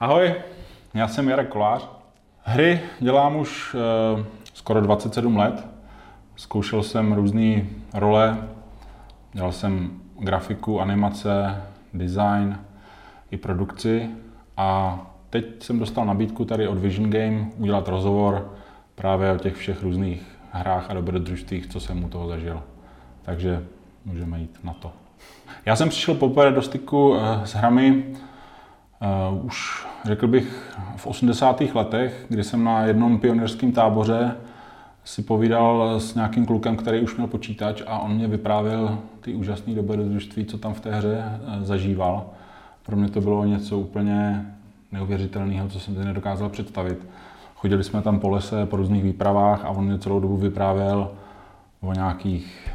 Ahoj, já jsem Jarek Kolář. Hry dělám už skoro 27 let. Zkoušel jsem různé role. Dělal jsem grafiku, animace, design i produkci. A teď jsem dostal nabídku tady od Vision Game udělat rozhovor právě o těch všech různých hrách a dobrodružstvích, co jsem u toho zažil. Takže můžeme jít na to. Já jsem přišel poprvé do styku s hrami už, řekl bych, v 80. letech, kdy jsem na jednom pionýrském táboře si povídal s nějakým klukem, který už měl počítač, a on mě vyprávěl ty úžasné dobrodružství, co tam v té hře zažíval. Pro mě to bylo něco úplně neuvěřitelného, co jsem si nedokázal představit. Chodili jsme tam po lese, po různých výpravách, a on mě celou dobu vyprávěl o nějakých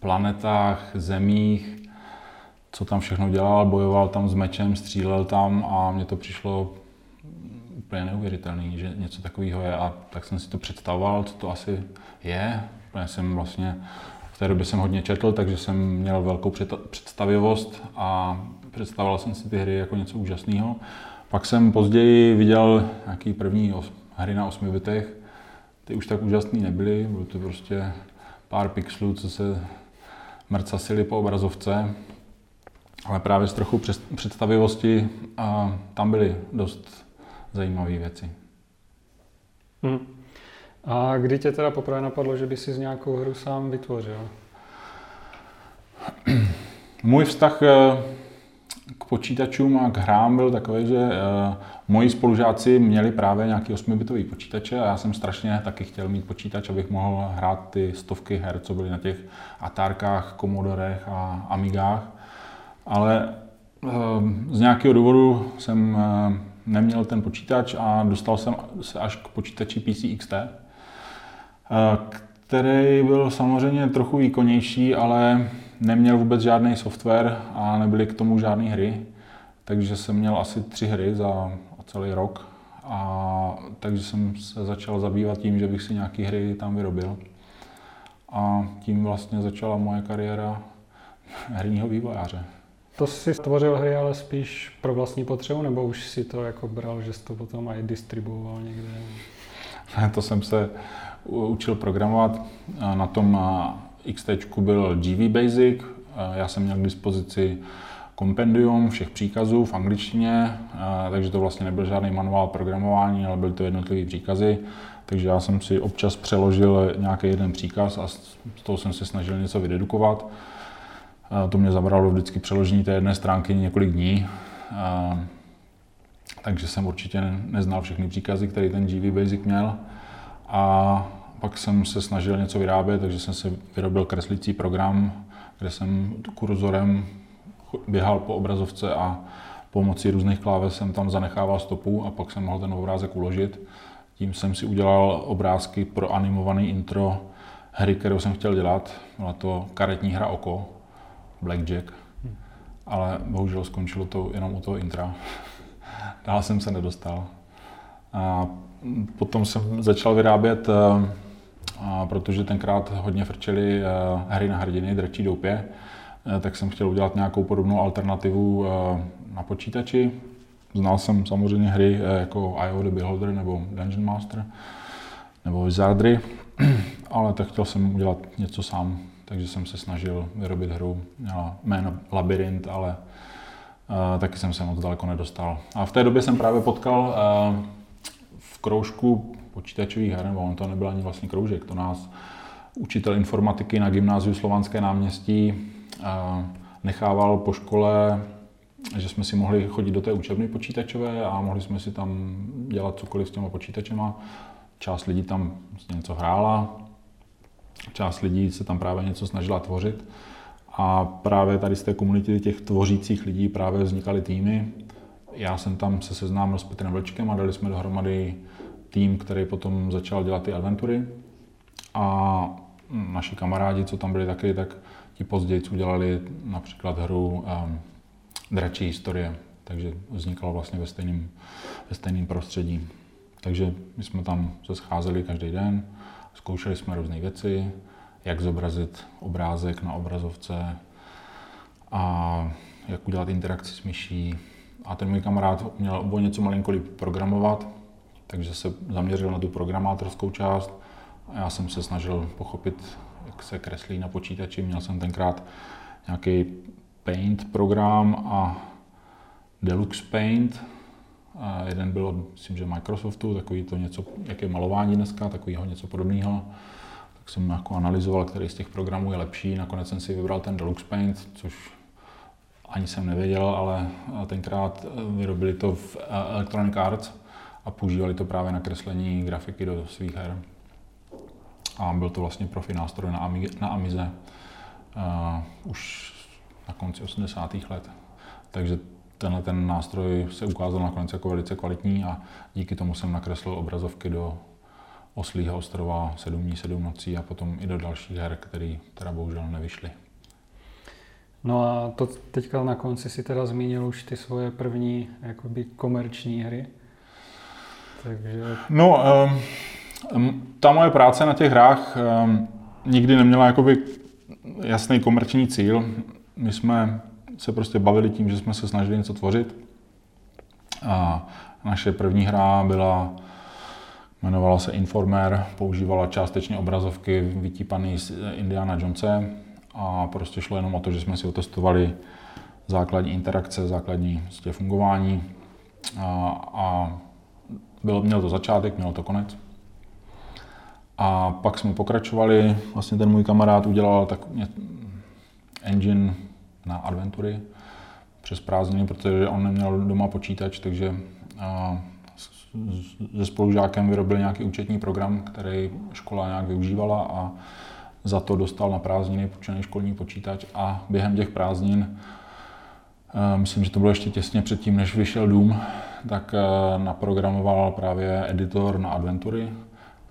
planetách, zemích, co tam všechno dělal, bojoval tam s mečem, střílel tam, a mně to přišlo úplně neuvěřitelné, že něco takového je, a tak jsem si to představoval, co to asi je. Úplně jsem vlastně, v té době jsem hodně četl, takže jsem měl velkou představivost a představoval jsem si ty hry jako něco úžasného. Pak jsem později viděl nějaký první hry na 8 bitech, ty už tak úžasný nebyly, bylo to prostě pár pixelů, co se mrcasily po obrazovce. Ale právě s trochu představivosti a tam byly dost zajímavé věci. A kdy tě teda poprvé napadlo, že by si nějakou hru sám vytvořil? Můj vztah k počítačům a k hrám byl takový, že moji spolužáci měli právě nějaký 8-bitový počítače a já jsem strašně taky chtěl mít počítač, abych mohl hrát ty stovky her, co byly na těch Atárkách, Commodorech a Amigách. Ale z nějakého důvodu jsem neměl ten počítač a dostal jsem se až k počítači PC XT, který byl samozřejmě trochu výkonnější, ale neměl vůbec žádný software a nebyly k tomu žádné hry. Takže jsem měl asi 3 hry za celý rok, a takže jsem se začal zabývat tím, že bych si nějaké hry tam vyrobil. A tím vlastně začala moje kariéra herního vývojáře. To jsi stvořil hry ale spíš pro vlastní potřebu, nebo už si to jako bral, že jsi to potom aj distribuoval někde? To jsem se učil programovat. Na tom XTčku byl GV Basic. Já jsem měl k dispozici kompendium všech příkazů v angličtině, takže to vlastně nebyl žádný manuál programování, ale byly to jednotlivé příkazy. Takže já jsem si občas přeložil nějaký jeden příkaz a z toho jsem se snažil něco vydedukovat. To mě zabralo vždycky přeložení té jedné stránky několik dní, takže jsem určitě neznal všechny příkazy, které ten GV Basic měl. A pak jsem se snažil něco vyrábět, takže jsem si vyrobil kreslící program, kde jsem kurzorem běhal po obrazovce a pomocí různých kláves jsem tam zanechával stopu a pak jsem mohl ten obrázek uložit. Tím jsem si udělal obrázky pro animovaný intro hry, kterou jsem chtěl dělat. Byla to karetní hra Oko. Blackjack, ale bohužel skončilo to jenom u toho intra. Dál jsem se nedostal. A potom jsem začal vyrábět, protože tenkrát hodně frčely hry na hrdiny, Dračí doupě, tak jsem chtěl udělat nějakou podobnou alternativu na počítači. Znal jsem samozřejmě hry jako IO the Beholder nebo Dungeon Master nebo Wizardry, ale tak chtěl jsem udělat něco sám. Takže jsem se snažil vyrobit hru, měla jméno Labyrint, ale taky jsem se moc daleko nedostal. A v té době jsem právě potkal v kroužku počítačových her, nebo on to nebyl ani vlastně kroužek, to nás učitel informatiky na gymnáziu Slovanské náměstí nechával po škole, že jsme si mohli chodit do té učebny počítačové a mohli jsme si tam dělat cokoliv s těma počítačema. Část lidí tam něco hrála. Část lidí se tam právě něco snažila tvořit a právě tady z té komunity těch tvořících lidí právě vznikaly týmy. Já jsem tam se seznámil s Petrem Vlčkem a dali jsme dohromady tým, který potom začal dělat ty adventury. A naši kamarádi, co tam byli taky, tak ti později udělali například hru Dračí historie. Takže vznikalo vlastně ve stejném prostředí. Takže my jsme tam se scházeli každý den. Zkoušeli jsme různé věci, jak zobrazit obrázek na obrazovce a jak udělat interakci s myší, a ten můj kamarád měl obou něco malinko líp programovat, takže se zaměřil na tu programátorskou část a já jsem se snažil pochopit, jak se kreslí na počítači. Měl jsem tenkrát nějaký Paint program a Deluxe Paint. Jeden byl, myslím, že Microsoftu, takový to něco, jaké malování dneska, takového něco podobného. Tak jsem jako analyzoval, který z těch programů je lepší. Nakonec jsem si vybral ten Deluxe Paint, což ani jsem nevěděl, ale tenkrát vyrobili to v Electronic Arts a používali to právě na kreslení grafiky do svých her. A byl to vlastně profi nástroj na Amize už na konci 80. let. Takže tenhle ten nástroj se ukázal nakonec jako velice kvalitní a díky tomu jsem nakreslil obrazovky do Oslího ostrova, 7 dní, 7 nocí a potom i do dalších her, které teda bohužel nevyšly. No a to teďka na konci si teda zmínil už ty svoje první jakoby komerční hry. Takže... No, ta moje práce na těch hrách nikdy neměla jakoby jasný komerční cíl. My jsme se prostě bavili tím, že jsme se snažili něco tvořit. A naše první hra byla, jmenovala se Informer, používala částečně obrazovky vytípané z Indiana Jonese a prostě šlo jenom o to, že jsme si otestovali základní interakce, základní fungování a mělo to začátek, mělo to konec. A pak jsme pokračovali, vlastně ten můj kamarád udělal tak engine na adventury přes prázdniny, protože on neměl doma počítač, takže se spolužákem vyrobil nějaký účetní program, který škola nějak využívala a za to dostal na prázdniny půjčený školní počítač a během těch prázdnin, myslím, že to bylo ještě těsně předtím, než vyšel Doom, tak naprogramoval právě editor na adventury,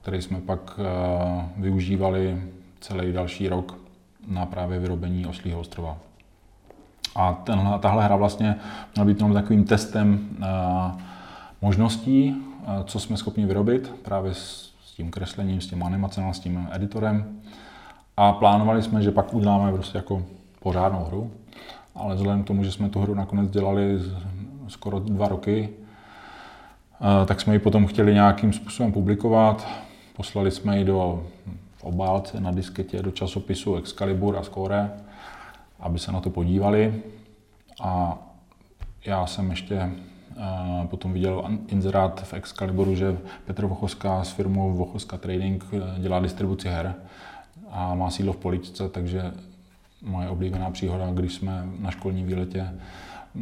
který jsme pak využívali celý další rok na právě vyrobení Oslího ostrova. A tahle hra vlastně měla být takovým testem možností, co jsme schopni vyrobit právě s tím kreslením, s tím animacem, s tím editorem. A plánovali jsme, že pak uděláme prostě jako pořádnou hru, ale vzhledem k tomu, že jsme tu hru nakonec dělali skoro 2 roky, tak jsme ji potom chtěli nějakým způsobem publikovat. Poslali jsme ji do obálce na disketě do časopisu Excalibur a Score, aby se na to podívali. A já jsem ještě potom viděl inzerát v Excaliburu, že Petra Vochovská s firmou Vochozka Trading dělá distribuci her a má sídlo v Poličce, takže moje oblíbená příhoda, když jsme na školním výletě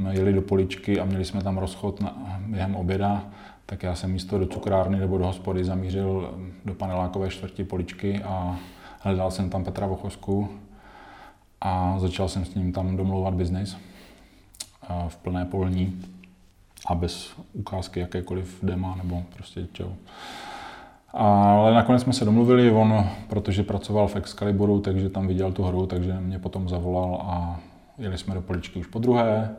jeli do Poličky a měli jsme tam rozchod během oběda, tak já jsem místo do cukrárny nebo do hospody zamířil do panelákové čtvrti Poličky a hledal jsem tam Petra Vochovsku a začal jsem s ním tam domlouvat biznis v plné polní a bez ukázky jakékoliv dema nebo prostě čeho. Ale nakonec jsme se domluvili, on, protože pracoval v Excaliburu, takže tam viděl tu hru, takže mě potom zavolal a jeli jsme do Poličky už podruhé.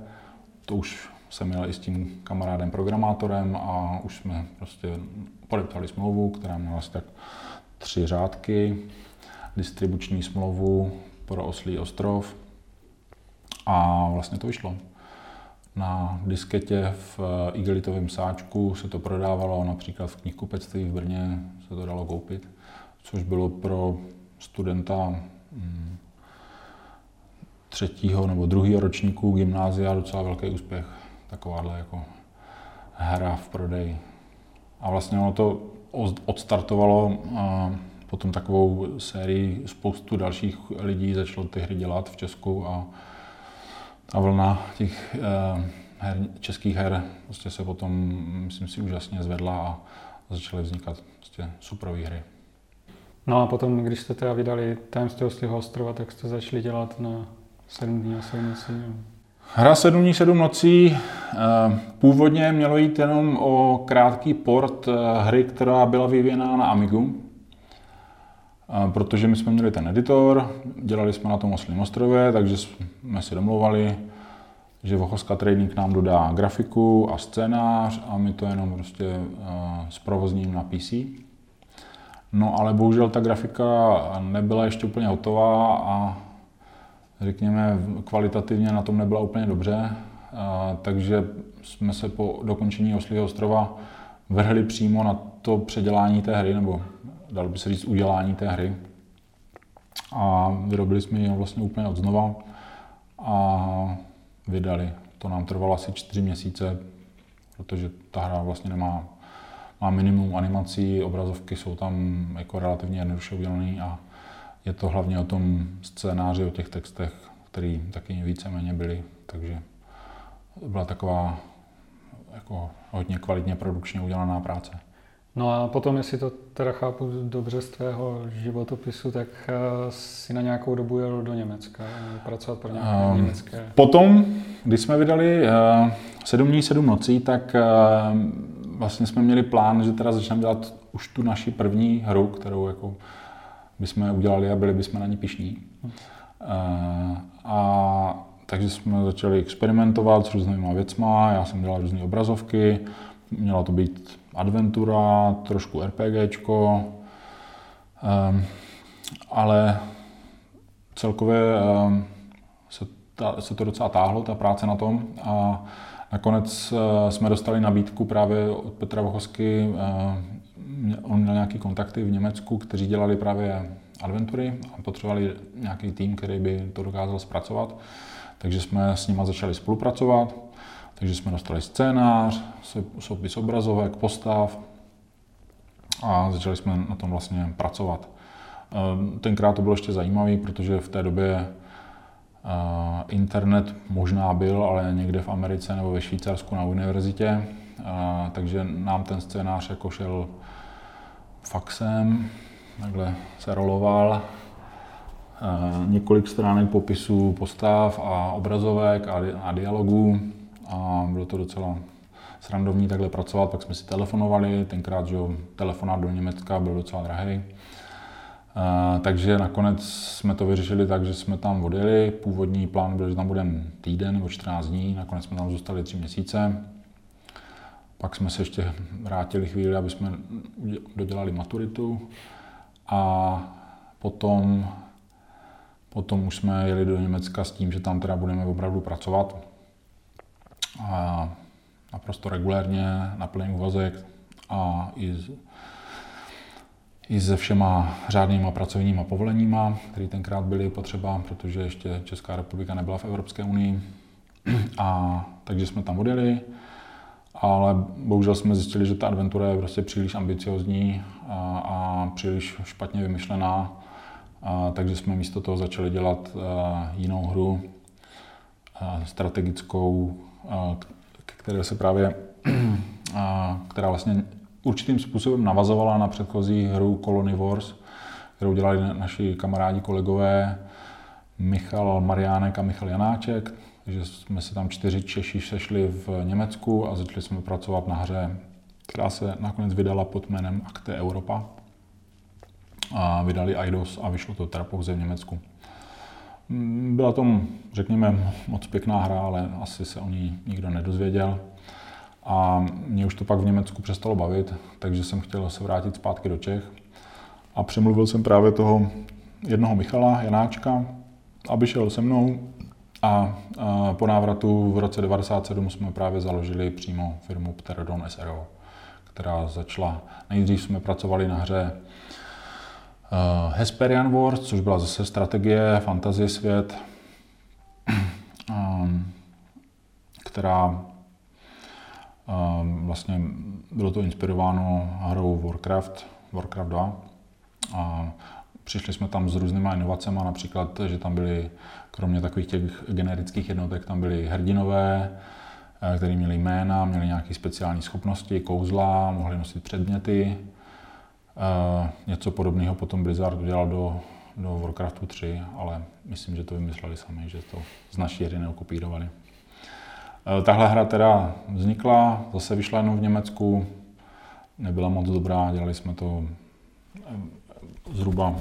To už jsem jel i s tím kamarádem programátorem a už jsme prostě podepsali smlouvu, která měla asi tak 3 řádky, distribuční smlouvu pro Oslí ostrov a vlastně to vyšlo. Na disketě v igelitovém sáčku se to prodávalo, například v knihkupectví v Brně se to dalo koupit, což bylo pro studenta 3. nebo 2. ročníku gymnázia docela velký úspěch, takováhle jako hra v prodeji. A vlastně ono to odstartovalo potom takovou sérii, spoustu dalších lidí začalo ty hry dělat v Česku a ta vlna těch českých her prostě se potom, myslím si, úžasně zvedla a začaly vznikat prostě superové hry. No a potom, když jste teda vydali Tajemství oslího ostrova, tak jste začali dělat na 7 dní a 7 nocí. Hra 7 dní, 7 nocí původně mělo jít jenom o krátký port hry, která byla vyvíjena na Amigu. Protože my jsme měli ten editor, dělali jsme na tom Oslím ostrově, takže jsme si domlouvali, že Vochozka Trading nám dodá grafiku a scénář a my to jenom prostě zprovozním na PC. No ale bohužel ta grafika nebyla ještě úplně hotová a řekněme kvalitativně na tom nebyla úplně dobře takže jsme se po dokončení Oslího ostrova vrhli přímo na to předělání té hry, nebo dalo by se říct udělání té hry. A vyrobili jsme ji vlastně úplně od znova a vydali. To nám trvalo asi 4 měsíce, protože ta hra vlastně má minimum animací, obrazovky jsou tam jako relativně jednoduše udělané a je to hlavně o tom scénáři, o těch textech, které taky víceméně byly, takže byla taková jako hodně kvalitně produkčně udělaná práce. No a potom, jestli to teda chápu dobře z tvého životopisu, tak si na nějakou dobu jel do Německa pracovat pro nějaké německé. Potom, když jsme vydali 7 dní, 7 nocí, tak vlastně jsme měli plán, že teda začneme dělat už tu naši první hru, kterou jako bychom udělali a byli bychom na ní pyšní. A takže jsme začali experimentovat s různýma věcma, já jsem dělal různé obrazovky, měla to být adventura, trošku RPGčko, ale celkově se to docela táhlo, ta práce na tom, a nakonec jsme dostali nabídku právě od Petra Vochovsky, on měl nějaký kontakty v Německu, kteří dělali právě adventury a potřebovali nějaký tým, který by to dokázal zpracovat, takže jsme s nima začali spolupracovat. Takže jsme dostali scénář, soupis obrazovek, postav a začali jsme na tom vlastně pracovat. Tenkrát to bylo ještě zajímavé, protože v té době internet možná byl, ale někde v Americe nebo ve Švýcarsku na univerzitě, takže nám ten scénář jako šel faxem, takhle se roloval. Několik stránek popisů postav a obrazovek a dialogů. A bylo to docela srandovní takhle pracovat, pak jsme si telefonovali, tenkrát, že telefonát do Německa byl docela drahej. Takže nakonec jsme to vyřešili tak, že jsme tam odjeli, původní plán byl, že tam budeme týden nebo 14 dní, nakonec jsme tam zůstali 3 měsíce. Pak jsme se ještě vrátili chvíli, aby jsme dodělali maturitu a potom už jsme jeli do Německa s tím, že tam teda budeme opravdu pracovat. A naprosto regulérně, na plný úvazek a i se všema řádnýma pracovníma povoleníma, které tenkrát byly potřeba, protože ještě Česká republika nebyla v Evropské unii. A takže jsme tam odjeli, ale bohužel jsme zjistili, že ta adventura je prostě příliš ambiciozní a příliš špatně vymyšlená, takže jsme místo toho začali dělat jinou hru, strategickou, která vlastně určitým způsobem navazovala na předchozí hru Colony Wars, kterou dělali naši kamarádi, kolegové Michal Mariánek a Michal Janáček. Takže jsme se tam 4 Češi sešli v Německu a začali jsme pracovat na hře, která se nakonec vydala pod jménem Akte Europa. A vydali IDOS a vyšlo to teda pouze v Německu. Byla to, řekněme, moc pěkná hra, ale asi se o ní nikdo nedozvěděl. A mě už to pak v Německu přestalo bavit, takže jsem chtěl se vrátit zpátky do Čech. A přemluvil jsem právě toho jednoho Michala Janáčka, aby šel se mnou. A po návratu v roce 1997 jsme právě založili přímo firmu Pterodon SRO, která začala. Nejdřív jsme pracovali na hře Hesperian Wars, což byla zase strategie, fantasy svět, která vlastně bylo to inspirováno hrou Warcraft 2. A přišli jsme tam s různýma inovacemi, například, že tam byly, kromě takových těch generických jednotek, tam byly hrdinové, kteří měli jména, měli nějaké speciální schopnosti, kouzla, mohli nosit předměty. Něco podobného potom Blizzard udělal do Warcraftu 3, ale myslím, že to vymysleli sami, že to z naší hry neokopírovali. Tahle hra teda vznikla, zase vyšla jenom v Německu, nebyla moc dobrá, dělali jsme to zhruba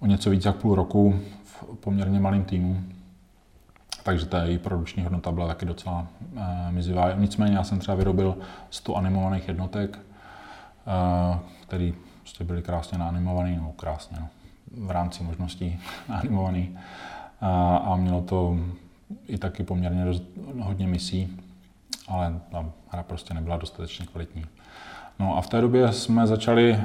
o něco víc jak půl roku v poměrně malém týmu, takže ta její produkční hodnota byla taky docela mizivá. Nicméně já jsem třeba vyrobil 100 animovaných jednotek, který prostě byly krásně naanimovaný, nebo krásně, v rámci možností naanimovaný. A mělo to i taky poměrně hodně misí, ale ta hra prostě nebyla dostatečně kvalitní. No a v té době jsme začali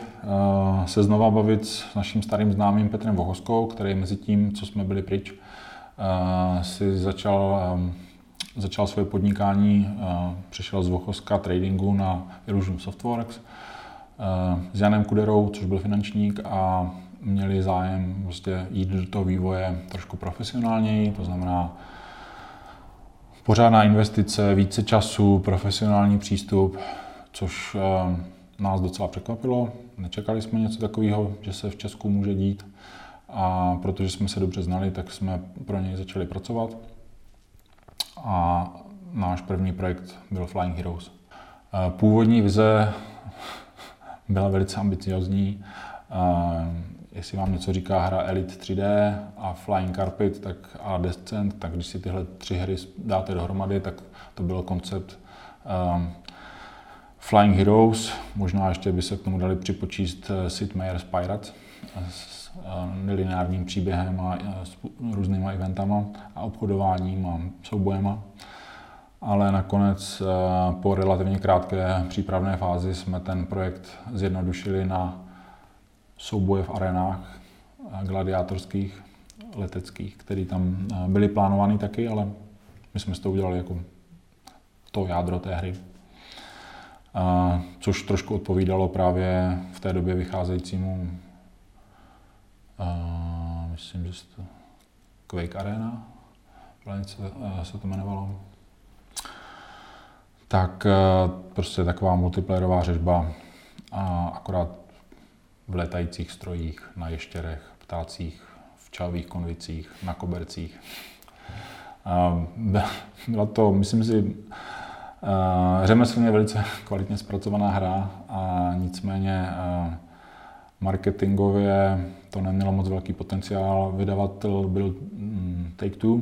se znova bavit s naším starým známým Petrem Vochovskou, který mezi tím, co jsme byli pryč, si začal svoje podnikání, přešel z Vochozka Tradingu na Illusion Softworks s Janem Kuderou, což byl finančník, a měli zájem prostě jít do toho vývoje trošku profesionálněji, to znamená pořádná investice, více času, profesionální přístup, což nás docela překvapilo. Nečekali jsme něco takového, že se v Česku může dít, a protože jsme se dobře znali, tak jsme pro něj začali pracovat. A náš první projekt byl Flying Heroes. Původní vize byla velice ambiciozní. Jestli vám něco říká hra Elite 3D a Flying Carpet tak a Descent, tak když si tyhle tři hry dáte dohromady, tak to byl koncept Flying Heroes. Možná ještě by se k tomu dali připočíst Sid Meier's Pirates s nelineárním příběhem a s různýma eventama a obchodováním a soubojema. Ale nakonec po relativně krátké přípravné fázi jsme ten projekt zjednodušili na souboje v arenách gladiátorských, leteckých, které tam byly plánovány taky, ale my jsme z toho udělali jako to jádro té hry. Což trošku odpovídalo právě v té době vycházejícímu, myslím, že to Quake Arena, něco se to jmenovalo. Tak prostě taková multiplayerová řežba, akorát v letajících strojích, na ještěrech, ptácích, v čavých konvicích, na kobercích. Byla to, myslím si, řemeslně velice kvalitně zpracovaná hra, a nicméně marketingově to nemělo moc velký potenciál. Vydavatel byl Take Two,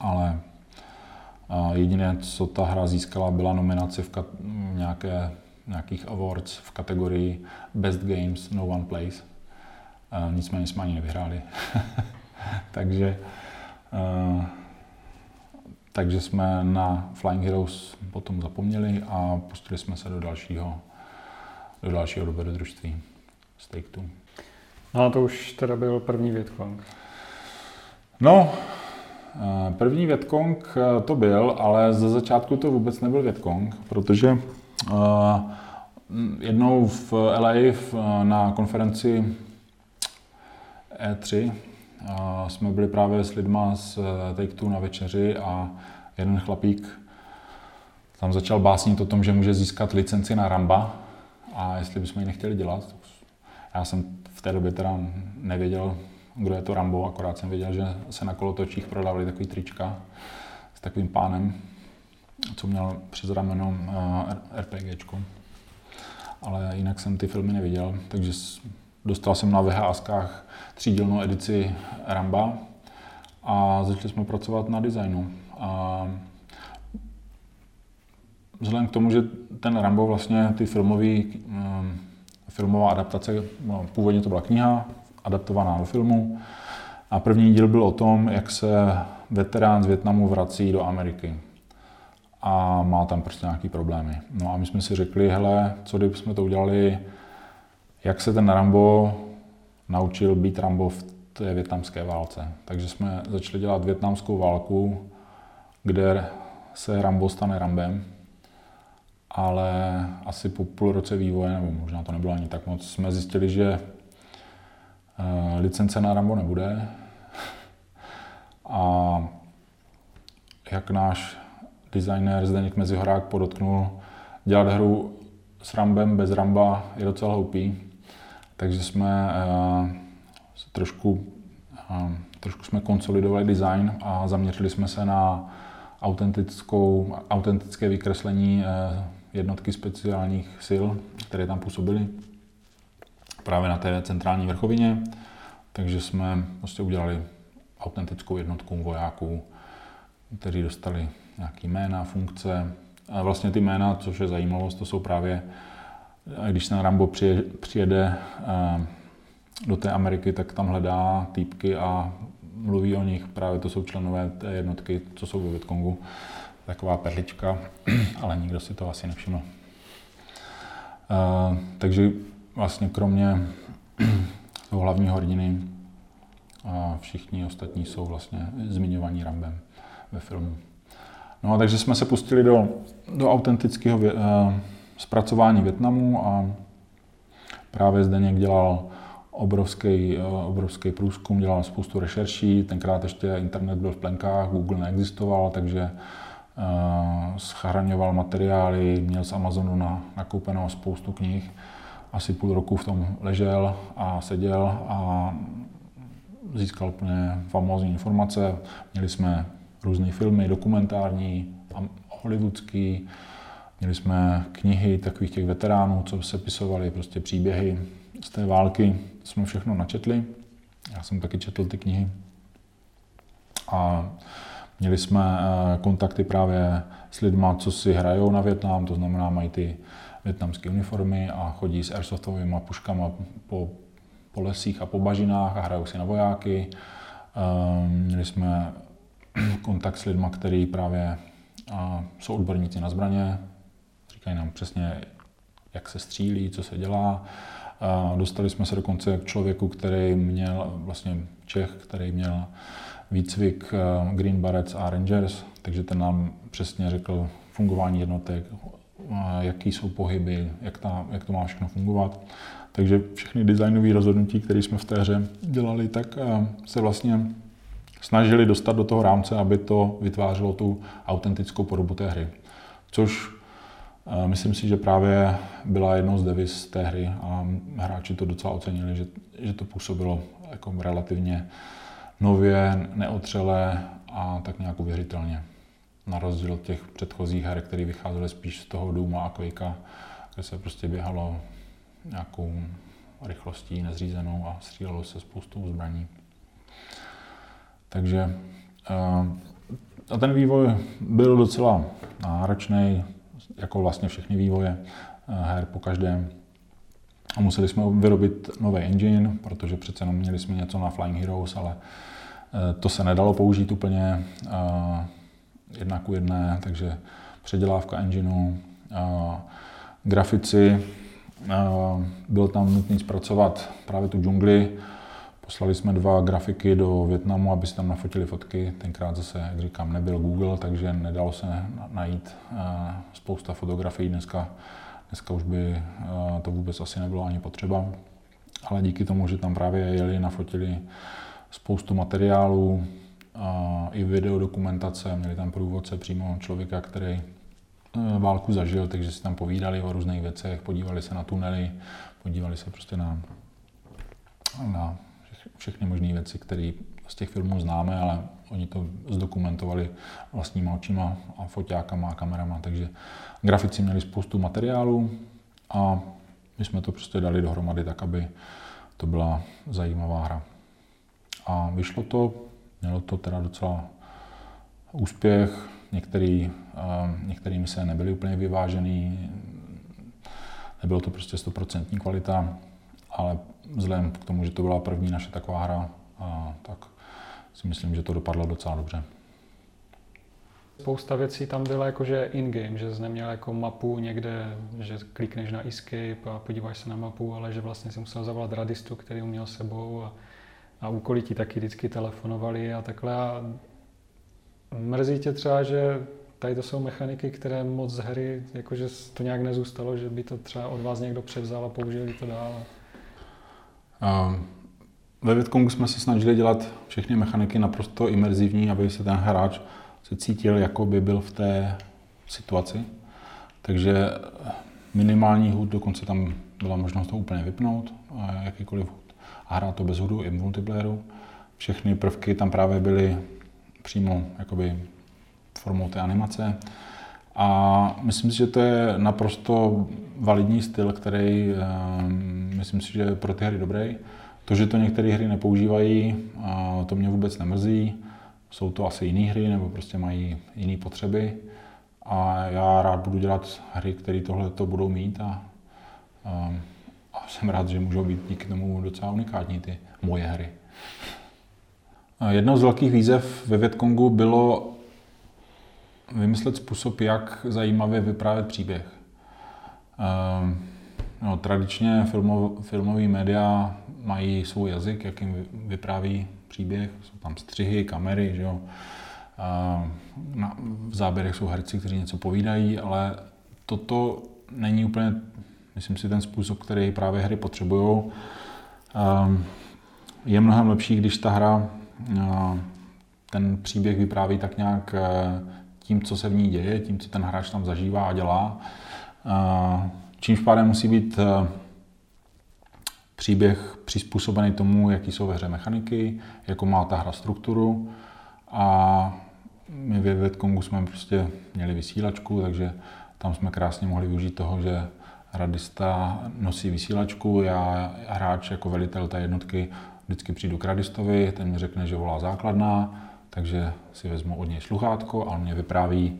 ale jediné, co ta hra získala, byla nominace v nějakých awards v kategorii Best Games No One Plays. Nicméně jsme ani nevyhráli. Takže jsme na Flying Heroes potom zapomněli a pustili jsme se do dalšího dobrodružství z Take Two. No a to už teda byl první Vietcong. No, první Vietcong to byl, ale ze začátku to vůbec nebyl Vietcong, protože jednou v LA na konferenci E3 jsme byli právě s lidma z Take-Two na večeři a jeden chlapík tam začal básnit o tom, že může získat licenci na Ramba a jestli bychom ji nechtěli dělat. Já jsem v té době teda nevěděl, kdo je to Rambo, akorát jsem věděl, že se na kolotočích prodávali takový trička s takovým pánem, co měl přes rameno RPGčko. Ale jinak jsem ty filmy neviděl, takže dostal jsem na VHSkách třídílnou edici Ramba a začali jsme pracovat na designu. A vzhledem k tomu, že ten Rambo vlastně ty filmová adaptace, no, původně to byla kniha adaptovaná do filmu, a první díl byl o tom, jak se veterán z Vietnamu vrací do Ameriky a má tam prostě nějaký problémy. No a my jsme si řekli, hele, co kdyby jsme to udělali, jak se ten Rambo naučil být Rambo v té vietnamské válce. Takže jsme začali dělat vietnamskou válku, kde se Rambo stane Rambem, ale asi po půl roce vývoje, nebo možná to nebylo ani tak moc, jsme zjistili, že licence na Rambo nebude. A jak náš designér Zdeněk Mezihorák podotknul, dělat hru s Rambem bez Ramba je docela hloupý. Takže jsme trošku jsme konsolidovali design a zaměřili jsme se na autentické vykreslení jednotky speciálních sil, které tam působily právě na té centrální vrchovině. Takže jsme prostě udělali autentickou jednotku vojáků, kteří dostali nějaký jména, funkce. A vlastně ty jména, což je zajímavost, to jsou právě, když ten Rambo přijede do té Ameriky, tak tam hledá týpky a mluví o nich, právě to jsou členové té jednotky, co jsou ve Vietcongu. Taková perlička, ale nikdo si to asi nevšiml. Takže vlastně kromě toho hlavní hrdiny všichni ostatní jsou vlastně zmiňovaní Rambem ve filmu. No a takže jsme se pustili do autentického zpracování Vietnamu a právě Zdeněk dělal obrovský průzkum, dělal spoustu rešerší, tenkrát ještě internet byl v plenkách, Google neexistoval, takže schraňoval materiály, měl z Amazonu nakoupenou spoustu knih, asi půl roku v tom ležel a seděl a získal plně famózní informace. Měli jsme různé filmy, dokumentární, hollywoodský, měli jsme knihy takových těch veteránů, co se pisovaly, prostě příběhy z té války, jsme všechno načetli. Já jsem taky četl ty knihy. A měli jsme kontakty právě s lidma, co si hrajou na Vietnam, to znamená mají ty vietnamské uniformy a chodí s airsoftovými puškama po lesích a po bažinách a hrajou si na vojáky. Měli jsme kontakt s lidma, kteří právě jsou odborníci na zbraně, říkají nám přesně, jak se střílí, co se dělá. Dostali jsme se dokonce k člověku, který měl, vlastně Čech, který měl výcvik Green Berets a Rangers, takže ten nám přesně řekl fungování jednotek, jaký jsou pohyby, jak to má všechno fungovat. Takže všechny designové rozhodnutí, které jsme v té hře dělali, tak se vlastně snažili dostat do toho rámce, aby to vytvářelo tu autentickou podobu té hry. Což myslím si, že právě byla jednou z deviz té hry a hráči to docela ocenili, že to působilo jako relativně nově, neotřelé a tak nějak uvěřitelně. Na rozdíl od těch předchozích her, které vycházely spíš z toho Dooma a Quakea, kde se prostě běhalo nějakou rychlostí nezřízenou a střílelo se spoustou zbraní. Takže a ten vývoj byl docela náročný, jako vlastně všechny vývoje her po každém. A museli jsme vyrobit nový engine, protože přece jenom měli jsme něco na Flying Heroes, ale to se nedalo použít úplně jedna ku jedné, takže předělávka engineu, grafici, bylo tam nutné zpracovat právě tu džungli. Poslali jsme 2 grafiky do Vietnamu, aby si tam nafotili fotky. Tenkrát zase, jak říkám, nebyl Google, takže nedalo se najít spousta fotografií. Dneska už by to vůbec asi nebylo ani potřeba. Ale díky tomu, že tam právě jeli, nafotili spoustu materiálů, i videodokumentace, měli tam průvodce přímo člověka, který válku zažil, takže si tam povídali o různých věcech, podívali se na tunely, podívali se prostě na všechny možné věci, které z těch filmů známe, ale oni to zdokumentovali vlastníma očima a foťákama a kamerama, takže grafici měli spoustu materiálů a my jsme to prostě dali dohromady tak, aby to byla zajímavá hra. A vyšlo to, mělo to teda docela úspěch, některými se nebyly úplně vyvážený, nebylo to prostě 100% kvalita, ale vzhledem k tomu, že to byla první naše taková hra, tak si myslím, že to dopadlo docela dobře. Spousta věcí tam byla jakože in-game, že jsi neměl jako mapu někde, že klikneš na escape a podíváš se na mapu, ale že vlastně si musel zavolat radistu, který uměl sebou a úkoly ti taky vždycky telefonovali a takhle. A mrzí tě třeba, že tady to jsou mechaniky, které moc z hry, jakože to nějak nezůstalo, že by to třeba od vás někdo převzal a použili to dál? Ve Vietcongu jsme se snažili dělat všechny mechaniky naprosto imerzivní, aby se ten hráč se cítil, jako by byl v té situaci. Takže minimální hud, dokonce tam byla možnost to úplně vypnout, jakýkoliv hud. A hrát to bez hudu i v multiplayeru. Všechny prvky tam právě byly přímo jakoby formou té animace. A myslím si, že to je naprosto validní styl, který myslím si, že je pro ty hry dobrý. To, že to některé hry nepoužívají, to mě vůbec nemrzí. Jsou to asi jiné hry, nebo prostě mají jiné potřeby. A já rád budu dělat hry, které tohle to budou mít. A jsem rád, že můžou být díky tomu docela unikátní ty moje hry. Jednou z velkých výzev ve Vietcongu bylo vymyslet způsob, jak zajímavě vyprávět příběh. No, tradičně filmový média mají svůj jazyk, jakým vypráví příběh. Jsou tam střihy, kamery, že jo. V záběrech jsou herci, kteří něco povídají, ale toto není úplně, myslím si, ten způsob, který právě hry potřebují. Je mnohem lepší, když ta hra ten příběh vypráví tak nějak tím, co se v ní děje, tím, co ten hráč tam zažívá a dělá. Čímž pádem musí být příběh přizpůsobený tomu, jaký jsou ve hře mechaniky, jakou má ta hra strukturu. A my ve Vietcongu jsme prostě měli vysílačku, takže tam jsme krásně mohli využít toho, že radista nosí vysílačku, já hráč jako velitel té jednotky vždycky přijdu k radistovi, ten mi řekne, že volá základna, takže si vezmu od něj sluchátko a on mě vypráví,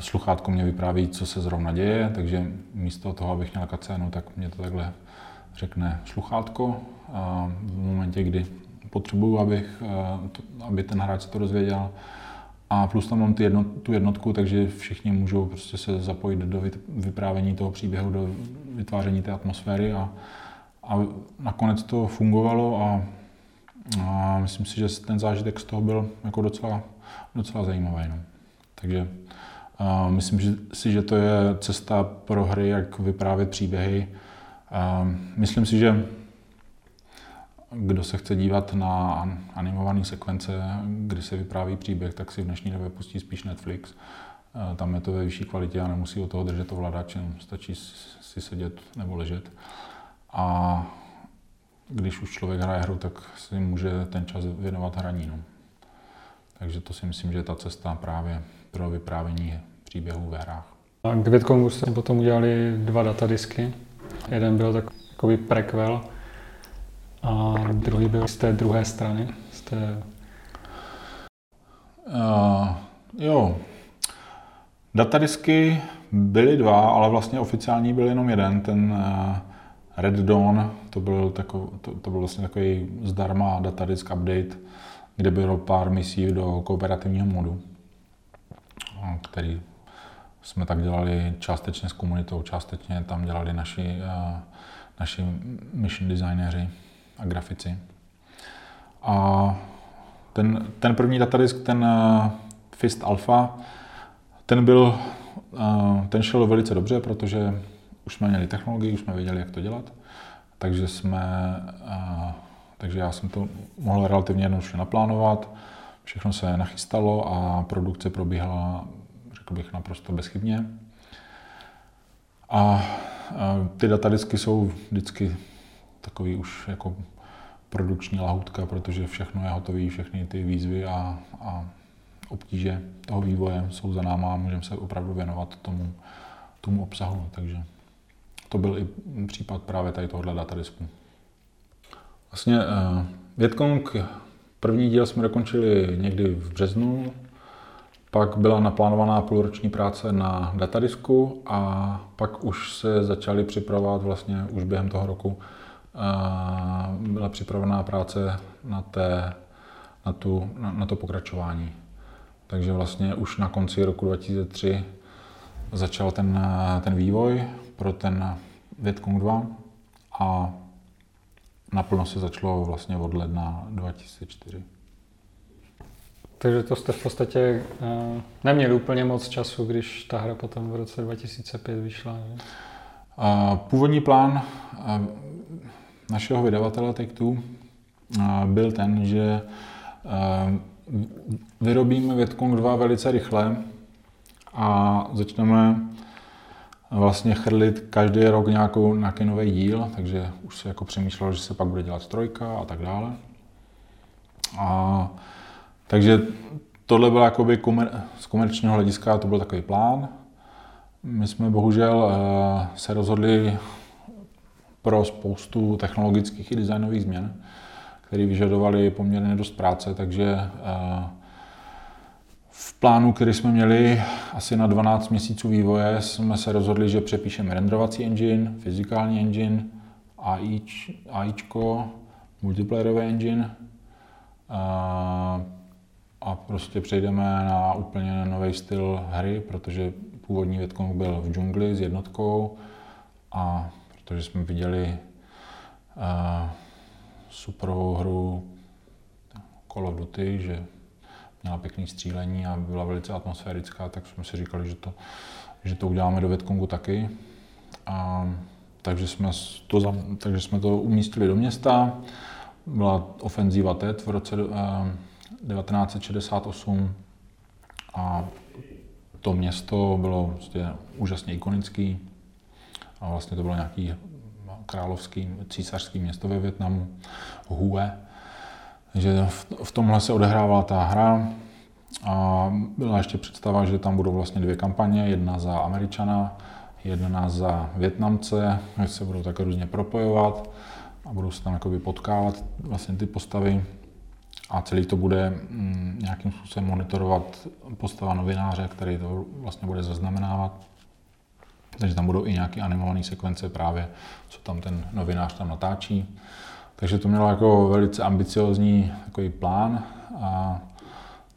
sluchátko mě vypráví, co se zrovna děje, takže místo toho, abych měl kacénu, tak mě to takhle řekne sluchátko a v momentě, kdy potřebuju, aby ten hráč se to dozvěděl. A plus tam mám tu jednotku, takže všichni můžou prostě se zapojit do vyprávění toho příběhu, do vytváření té atmosféry. A nakonec to fungovalo a myslím si, že ten zážitek z toho byl jako docela zajímavý. No. Takže myslím si, že to je cesta pro hry, jak vyprávět příběhy. Myslím si, že kdo se chce dívat na animované sekvence, kdy se vypráví příběh, tak si v dnešní době pustí spíš Netflix. Tam je to ve vyšší kvalitě a nemusí od toho držet ovladačem, stačí si sedět nebo ležet. A když už člověk hraje hru, tak si může ten čas věnovat hraní. No. Takže to si myslím, že je ta cesta právě pro vyprávění příběhů ve hrách. A k Vietcongu jste potom udělali 2 datadisky. Jeden byl takový prequel a druhý byl z té druhé strany. Jo. Datadisky byly 2, ale vlastně oficiální byl jenom jeden. Ten Red Dawn, to byl vlastně takový zdarma datadisk update, kde bylo pár misí do kooperativního modu, který jsme tak dělali částečně s komunitou, částečně tam dělali naši mission designéři a grafici. A ten první datadisk, ten Fist Alpha, ten šel velice dobře, protože už jsme měli technologii, už jsme věděli, jak to dělat. Takže já jsem to mohl relativně jednoduše naplánovat. Všechno se nachystalo a produkce probíhala, řekl bych, naprosto bezchybně. A ty datadisky jsou vždycky takový už jako produkční lahůdka, protože všechno je hotové, všechny ty výzvy a obtíže toho vývoje jsou za náma a můžeme se opravdu věnovat tomu obsahu. Takže to byl i případ právě tady tohohle datadisku. Vlastně Vietcong, první díl jsme dokončili někdy v březnu, pak byla naplánovaná půlroční práce na datadisku a pak už se začaly připravovat vlastně už během toho roku. Byla připravená práce na to pokračování. Takže vlastně už na konci roku 2003 začal ten vývoj pro ten Vietcong 2 a naplno se začalo vlastně od ledna 2004. Takže to jste v podstatě neměli úplně moc času, když ta hra potom v roce 2005 vyšla, ne? Původní plán našeho vydavatele Take Two byl ten, že vyrobíme Vietcong 2 velice rychle a začneme vlastně chrlit každý rok nějaký nový díl, takže už se jako přemýšlelo, že se pak bude dělat 3 a tak dále. A takže tohle bylo jakoby z komerčního hlediska, to byl takový plán. My jsme bohužel se rozhodli pro spoustu technologických i designových změn, které vyžadovaly poměrně dost práce, takže v plánu, který jsme měli asi na 12 měsíců vývoje, jsme se rozhodli, že přepíšeme renderovací engine, fyzikální engine, AIčko, multiplayerový engine, a prostě přejdeme na úplně nový styl hry, protože původní Vietcong byl v džungli s jednotkou a protože jsme viděli superovou hru Call of Duty, že měla pěkný střílení a byla velice atmosférická, tak jsme si říkali, že to uděláme do Vietcongu taky. Takže jsme to umístili do města. Byla ofenzíva Tet v roce 1968 a to město bylo prostě úžasně ikonické. A vlastně to bylo nějaký královský, císařský město ve Vietnamu, Hue. Takže v tomhle se odehrávala ta hra a byla ještě představa, že tam budou vlastně dvě kampaně, jedna za Američana, jedna za Vietnamce, že se budou tak různě propojovat a budou se tam jakoby potkávat vlastně ty postavy a celý to bude nějakým způsobem monitorovat postava novináře, který to vlastně bude zaznamenávat. Takže tam budou i nějaké animované sekvence právě, co tam ten novinář tam natáčí. Takže to mělo jako velice ambiciózní takový plán,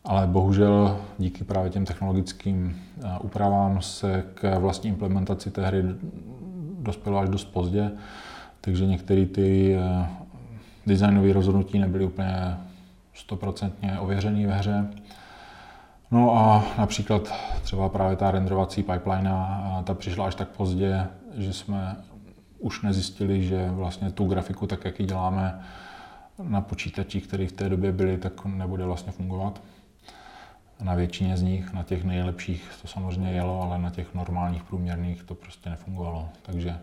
ale bohužel díky právě těm technologickým úpravám se k vlastní implementaci té hry dospělo až dost pozdě, takže některé ty designové rozhodnutí nebyly úplně 100% ověřené ve hře. No a například třeba právě ta renderovací pipeline, ta přišla až tak pozdě, že jsme už nezjistili, že vlastně tu grafiku, tak jak ji děláme na počítačích, které v té době byly, tak nebude vlastně fungovat. Na většině z nich, na těch nejlepších to samozřejmě jelo, ale na těch normálních průměrných to prostě nefungovalo. Takže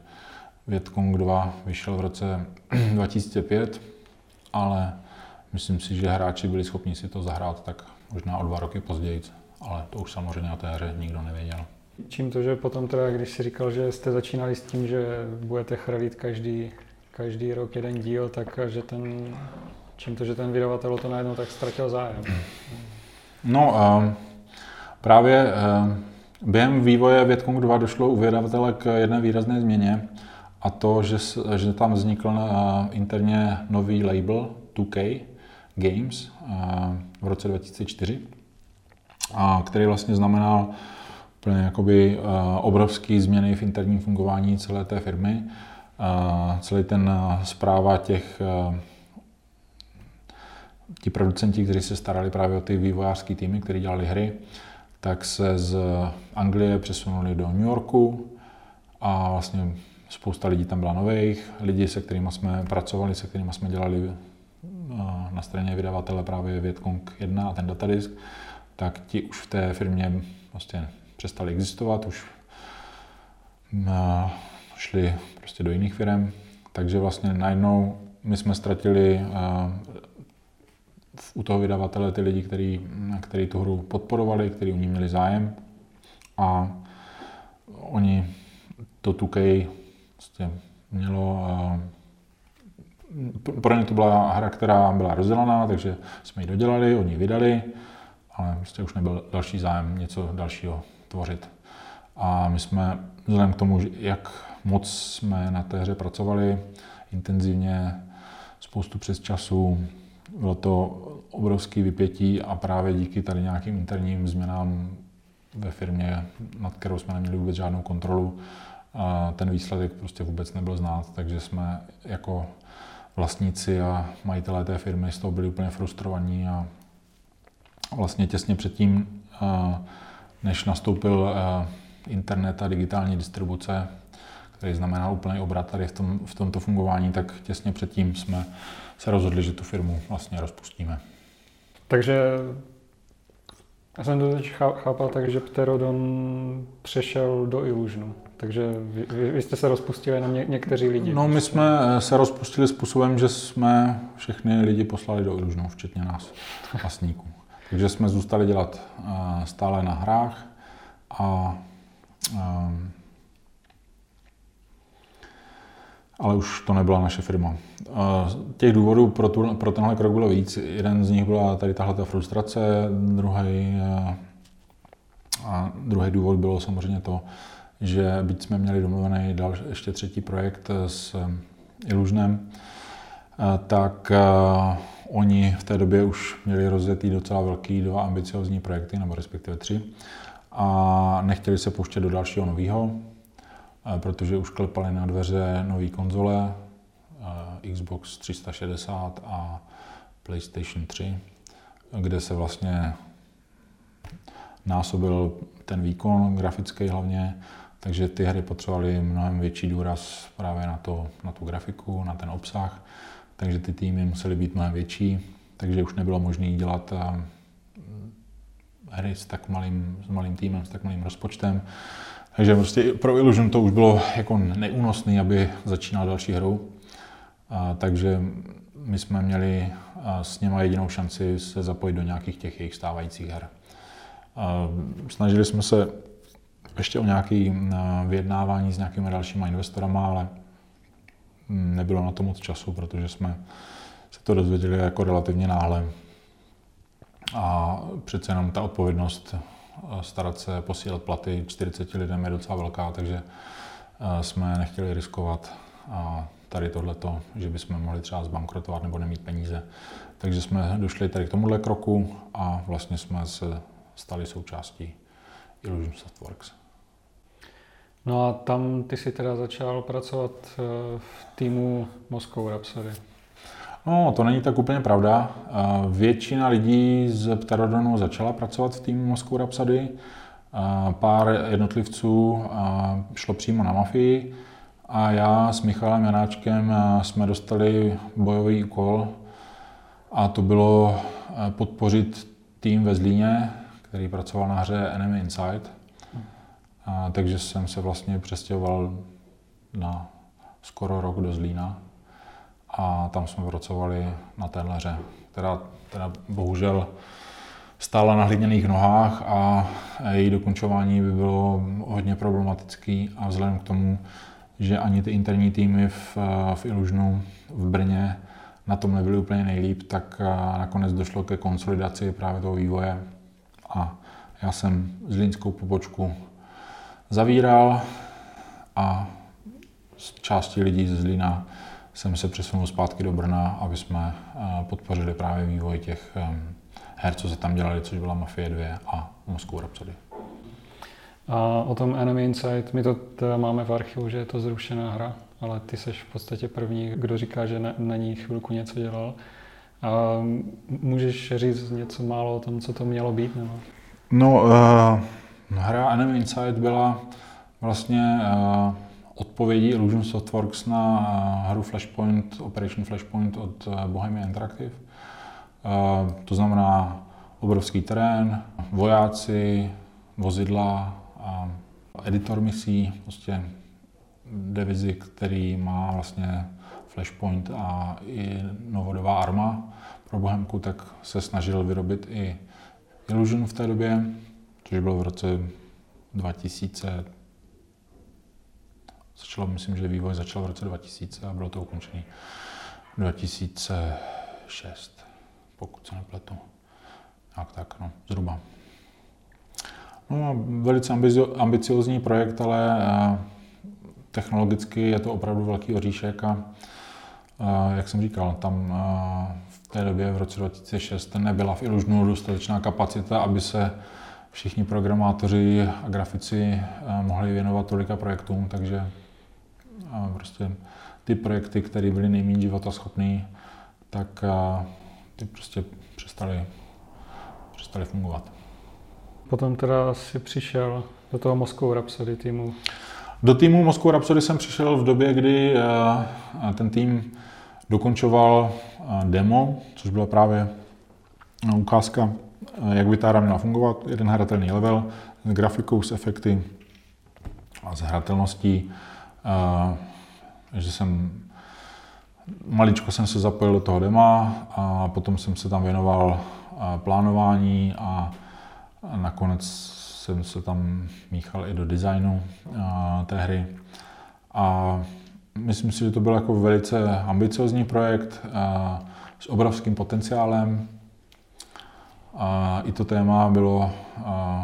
Vietcong 2 vyšel v roce 2005, ale myslím si, že hráči byli schopni si to zahrát tak možná o 2 roky později, ale to už samozřejmě o té hře nikdo nevěděl. Čím to, že potom teda, když jsi říkal, že jste začínali s tím, že budete chrlit každý rok jeden díl, tak že ten vydavatel to najednou tak ztratil zájem? No, právě během vývoje Vietcong 2 došlo u vydavatele k jedné výrazné změně a to, že tam vznikl interně nový label 2K Games v roce 2004, který vlastně znamenal úplně jakoby obrovský změny v interním fungování celé té firmy. Celý ten správa ti producenti, kteří se starali právě o ty vývojářské týmy, kteří dělali hry, tak se z Anglie přesunuli do New Yorku a vlastně spousta lidí tam byla nových, lidi, se kterými jsme pracovali, se kterými jsme dělali na straně vydavatele právě Vietcong 1 a ten datadisk, tak ti už v té firmě vlastně přestali existovat, už šli prostě do jiných firem, takže vlastně najednou my jsme ztratili u toho vydavatele ty lidi, kteří tu hru podporovali, kteří u ní měli zájem a oni to 2K prostě mělo, pro ně to byla hra, která byla rozdělaná, takže jsme ji dodělali, oni ji vydali, ale prostě už nebyl další zájem něco dalšího tvořit. A my jsme, vzhledem k tomu, jak moc jsme na té hře pracovali, intenzivně, spoustu přes času, bylo to obrovské vypětí a právě díky tady nějakým interním změnám ve firmě, nad kterou jsme neměli vůbec žádnou kontrolu, ten výsledek prostě vůbec nebyl znát, takže jsme jako vlastníci a majitelé té firmy z toho byli úplně frustrovaní a vlastně těsně předtím, než nastoupil internet a digitální distribuce, který znamenal úplný obrat tady v tomto fungování, tak těsně předtím jsme se rozhodli, že tu firmu vlastně rozpustíme. Takže já jsem to teď chápal tak, že Pterodon přešel do Illusionu. Takže vy jste se rozpustili na někteří lidi. No, my jsme se rozpustili způsobem, že jsme všechny lidi poslali do Illusionu, včetně nás, vlastníků. Takže jsme zůstali dělat stále na hrách a ale už to nebyla naše firma. Těch důvodů pro tenhle krok bylo víc. Jeden z nich byla tady tahleta frustrace, druhý důvod bylo samozřejmě to, že byť jsme měli domluvený ještě třetí projekt s Illusionem, tak Oni v té době už měli rozjetý docela velký dva ambiciozní projekty, nebo respektive tři, a nechtěli se pouštět do dalšího nového, protože už klepali na dveře nové konzole, Xbox 360 a PlayStation 3, kde se vlastně násobil ten výkon grafický hlavně, takže ty hry potřebovaly mnohem větší důraz právě na tu grafiku, na ten obsah, takže ty týmy musely být mnohem větší, takže už nebylo možné dělat hry s malým týmem, s tak malým rozpočtem. Takže prostě pro Illusion to už bylo jako neúnosné, aby začínal další hru. Takže my jsme měli s něma jedinou šanci se zapojit do nějakých těch jejich stávajících her. Snažili jsme se ještě o nějaké vyjednávání s nějakými dalšími investorama, ale nebylo na to moc času, protože jsme se to dozvěděli jako relativně náhle. A přece jenom ta odpovědnost starat se, posílat platy 40 lidem je docela velká, takže jsme nechtěli riskovat a tady tohleto, že bychom mohli třeba zbankrotovat nebo nemít peníze. Takže jsme došli tady k tomuhle kroku a vlastně jsme se stali součástí Illusion Softworks. No a tam ty si teda začal pracovat v týmu Moscow Rhapsody. No, to není tak úplně pravda. Většina lidí z Pterodonu začala pracovat v týmu Moscow Rhapsody. Pár jednotlivců šlo přímo na Mafii a já s Michalem Janáčkem jsme dostali bojový úkol a to bylo podpořit tým ve Zlíně, který pracoval na hře Enemy Inside. Takže jsem se vlastně přestěhoval na skoro rok do Zlína a tam jsme pracovali na téhle hře, která teda bohužel stála na hliněných nohách a její dokončování by bylo hodně problematické a vzhledem k tomu, že ani ty interní týmy v Illusionu v Brně na tom nebyly úplně nejlíp, tak nakonec došlo ke konsolidaci právě toho vývoje a já jsem zlínskou pobočku zavíral a z části lidí ze Zlína jsem se přesunul zpátky do Brna, aby jsme podpořili právě vývoj těch her, co se tam dělali, což byla Mafie 2 a Moscow Rhapsody. A o tom Enemy Inside, my to teda máme v archivu, že je to zrušená hra, ale ty seš v podstatě první, kdo říká, že na ní chvilku něco dělal. A můžeš říct něco málo o tom, co to mělo být? Nebo? No, hra Enemy Inside byla vlastně odpovědí Illusion Softworks na hru Flashpoint, Operation Flashpoint od Bohemia Interactive. To znamená obrovský terén, vojáci, vozidla, editor misí, prostě divizi, který má vlastně Flashpoint a i novodobá arma pro Bohemku, tak se snažil vyrobit i Illusion v té době, což bylo v roce 2000. Myslím, že vývoj začal v roce 2000 a bylo to ukončený 2006, pokud se nepletu. Tak, no, zhruba. No, velice ambiciozní projekt, ale technologicky je to opravdu velký oříšek a jak jsem říkal, tam v té době v roce 2006 nebyla v Illusionu dostatečná kapacita, aby se všichni programátoři a grafici mohli věnovat tolika projektům, takže prostě ty projekty, které byly nejméně životaschopné, tak ty prostě přestaly fungovat. Potom teda si přišel do toho Moscow Rhapsody týmu. Do týmu Moscow Rhapsody jsem přišel v době, kdy ten tým dokončoval demo, což byla právě ukázka, jak by ta hra měla fungovat. Jeden hratelný level s grafikou, s efekty a s hratelností. Maličko jsem se zapojil do toho dema a potom jsem se tam věnoval plánování a nakonec jsem se tam míchal i do designu té hry. A myslím si, že to byl jako velice ambiciózní projekt s obrovským potenciálem. A i to téma bylo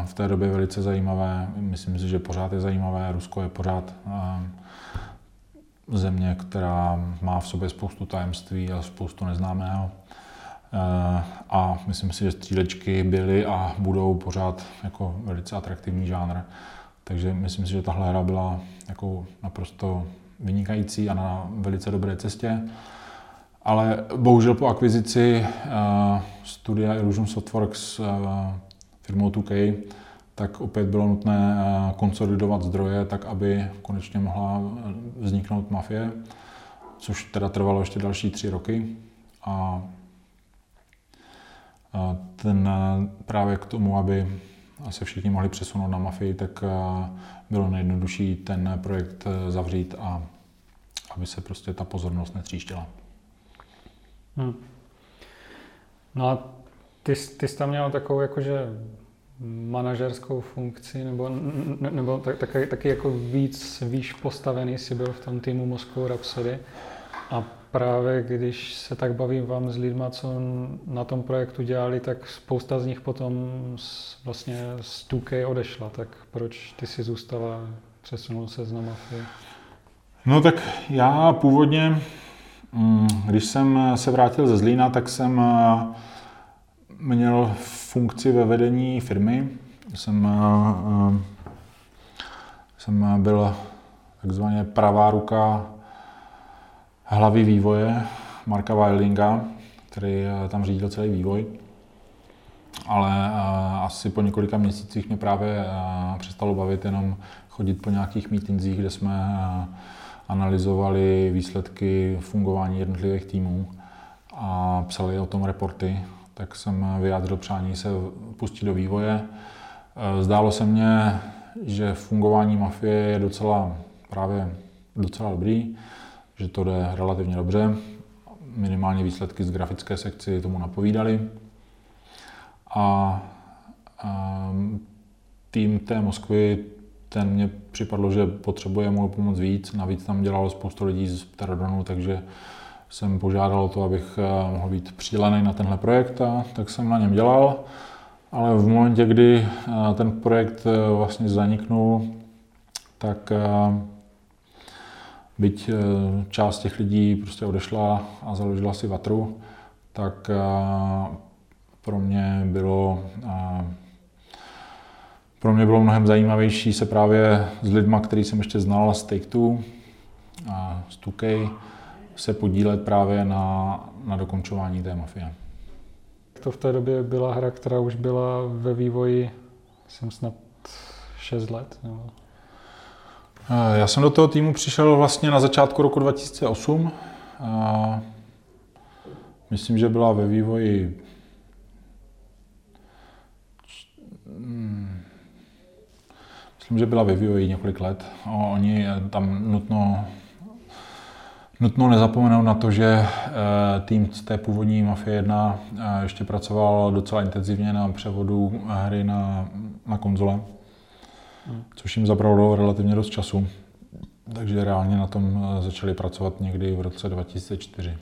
v té době velice zajímavé. Myslím si, že pořád je zajímavé. Rusko je pořád země, která má v sobě spoustu tajemství a spoustu neznámého. A myslím si, že střílečky byly a budou pořád jako velice atraktivní žánr. Takže myslím si, že tahle hra byla jako naprosto vynikající a na velice dobré cestě. Ale bohužel po akvizici studia Illusion Softworks firmou 2K, tak opět bylo nutné konsolidovat zdroje tak, aby konečně mohla vzniknout Mafie, což teda trvalo ještě další 3 roky. A ten právě k tomu, aby se všichni mohli přesunout na Mafii, tak bylo nejjednodušší ten projekt zavřít a aby se prostě ta pozornost netříštila. No a ty jsi tam měl takovou jakože manažerskou funkci, nebo taky jako víc postavený si byl v tom týmu Moscow Rhapsody. A právě když se tak bavím vám s lidma, co na tom projektu dělali, tak spousta z nich potom vlastně z 2K odešla. Tak proč ty si zůstala, přesunul se na Mafii? No tak já původně, když jsem se vrátil ze Zlína, tak jsem měl funkci ve vedení firmy. Jsem byl takzvaně pravá ruka hlavy vývoje Marka Weilinga, který tam řídil celý vývoj. Ale asi po několika měsících mě právě přestalo bavit jenom chodit po nějakých mítincích, kde jsme analyzovali výsledky fungování jednotlivých týmů a psali o tom reporty. Tak jsem vyjádřil přání se pustit do vývoje. Zdálo se mně, že fungování Mafie je docela dobrý, že to jde relativně dobře. Minimálně výsledky z grafické sekce tomu napovídaly. A tým té Moskvy, ten mě připadlo, že potřebuje mou pomoc víc. Navíc tam dělalo spoustu lidí z Pterodonu, takže jsem požádal o to, abych mohl být přidělený na tenhle projekt, a tak jsem na něm dělal. Ale v momentě, kdy ten projekt vlastně zaniknul, tak byť část těch lidí prostě odešla a založila si Vatru, tak pro mě bylo mnohem zajímavější se právě s lidma, který jsem ještě znal z Take Two a z 2K, se podílet právě na dokončování té Mafie. To v té době byla hra, která už byla ve vývoji, jsem snad 6 let. Nebo... Já jsem do toho týmu přišel vlastně na začátku roku 2008. A myslím, že byla ve vývoji 4 několik let. Oni tam nutno nezapomenout na to, že tým z té původní Mafie 1 ještě pracoval docela intenzivně na převodu hry na konzole, což jim zabralo relativně dost času. Takže reálně na tom začali pracovat někdy v roce 2004.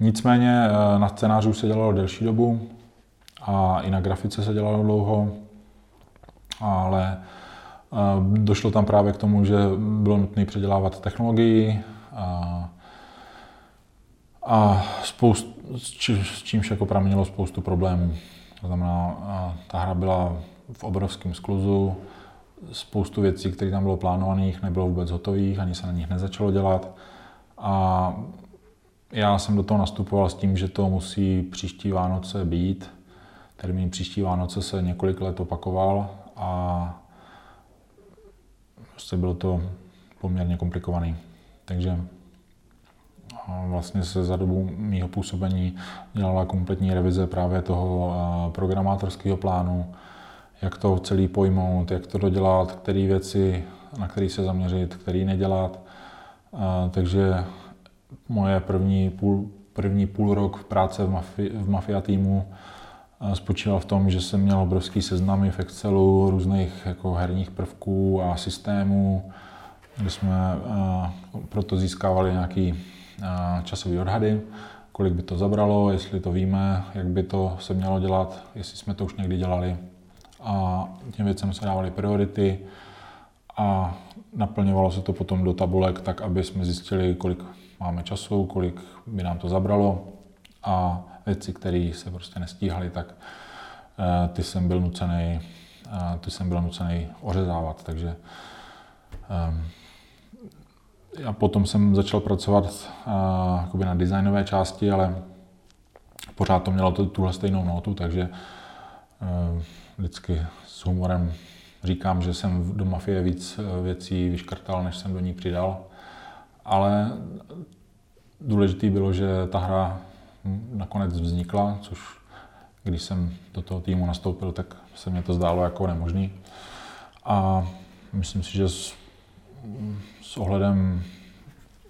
Nicméně na scénářů se dělalo delší dobu a i na grafice se dělalo dlouho, ale došlo tam právě k tomu, že bylo nutné předělávat technologii a s čímž jako pramenilo spoustu problémů. To znamená, ta hra byla v obrovském skluzu, spoustu věcí, které tam bylo plánovaných, nebylo vůbec hotových, ani se na nich nezačalo dělat. A já jsem do toho nastupoval s tím, že to musí příští Vánoce být. Termín příští Vánoce se několik let opakoval a prostě bylo to poměrně komplikovaný. Takže vlastně se za dobu mého působení dělala kompletní revize právě toho programátorského plánu, jak to celý pojmout, jak to dodělat, které věci, na které se zaměřit, které nedělat. Takže moje první půl rok práce v Mafia týmu spočíval v tom, že jsem měl obrovský seznamy v Excelu různých jako herních prvků a systémů, kde jsme proto získávali nějaké časové odhady, kolik by to zabralo, jestli to víme, jak by to se mělo dělat, jestli jsme to už někdy dělali. A těm věcem se dávaly priority a naplňovalo se to potom do tabulek tak, aby jsme zjistili, kolik máme času, kolik by nám to zabralo a věci, které se prostě nestíhaly, tak ty jsem byl nucený ořezávat, takže já potom jsem začal pracovat na designové části, ale pořád to mělo tuhle stejnou notu, takže vždycky s humorem říkám, že jsem do Mafie víc věcí vyškrtal, než jsem do ní přidal, ale důležité bylo, že ta hra nakonec vznikla, což když jsem do toho týmu nastoupil, tak se mě to zdálo jako nemožný. A myslím si, že s ohledem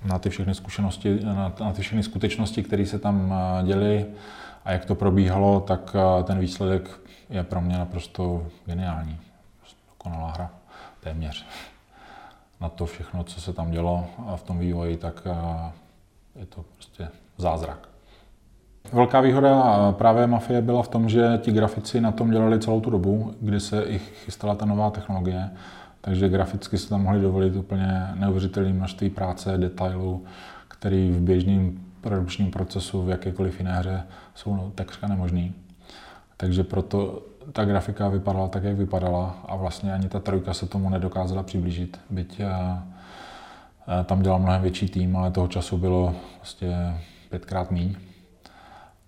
na ty všechny zkušenosti, na ty všechny skutečnosti, které se tam děly a jak to probíhalo, tak ten výsledek je pro mě naprosto geniální. Dokonalá hra, téměř. Na to všechno, co se tam dělo a v tom vývoji, tak je to prostě zázrak. Velká výhoda právě Mafie byla v tom, že ti grafici na tom dělali celou tu dobu, kdy se i chystala ta nová technologie, takže graficky se tam mohli dovolit úplně neuvěřitelné množství práce, detailů, které v běžném produkčním procesu v jakékoliv jiné hře jsou takřka nemožný. Takže proto ta grafika vypadala tak, jak vypadala a vlastně ani ta trojka se tomu nedokázala přiblížit, byť tam dělal mnohem větší tým, ale toho času bylo vlastně 5x míň.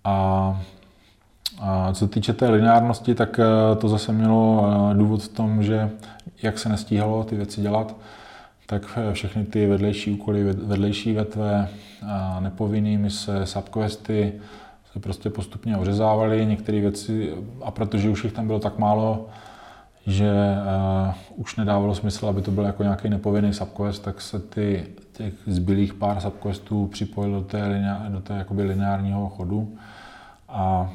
A co týče té lineárnosti, tak to zase mělo důvod v tom, že jak se nestíhalo ty věci dělat, tak všechny ty vedlejší úkoly, vedlejší vetve, nepovinný mise, subquesty se prostě postupně ořezávaly, některé věci, a protože už jich tam bylo tak málo, že už nedávalo smysl, aby to byl jako nějaký nepovinný subquest, tak se těch zbylých pár subquestů připojil do té jakoby lineárního chodu a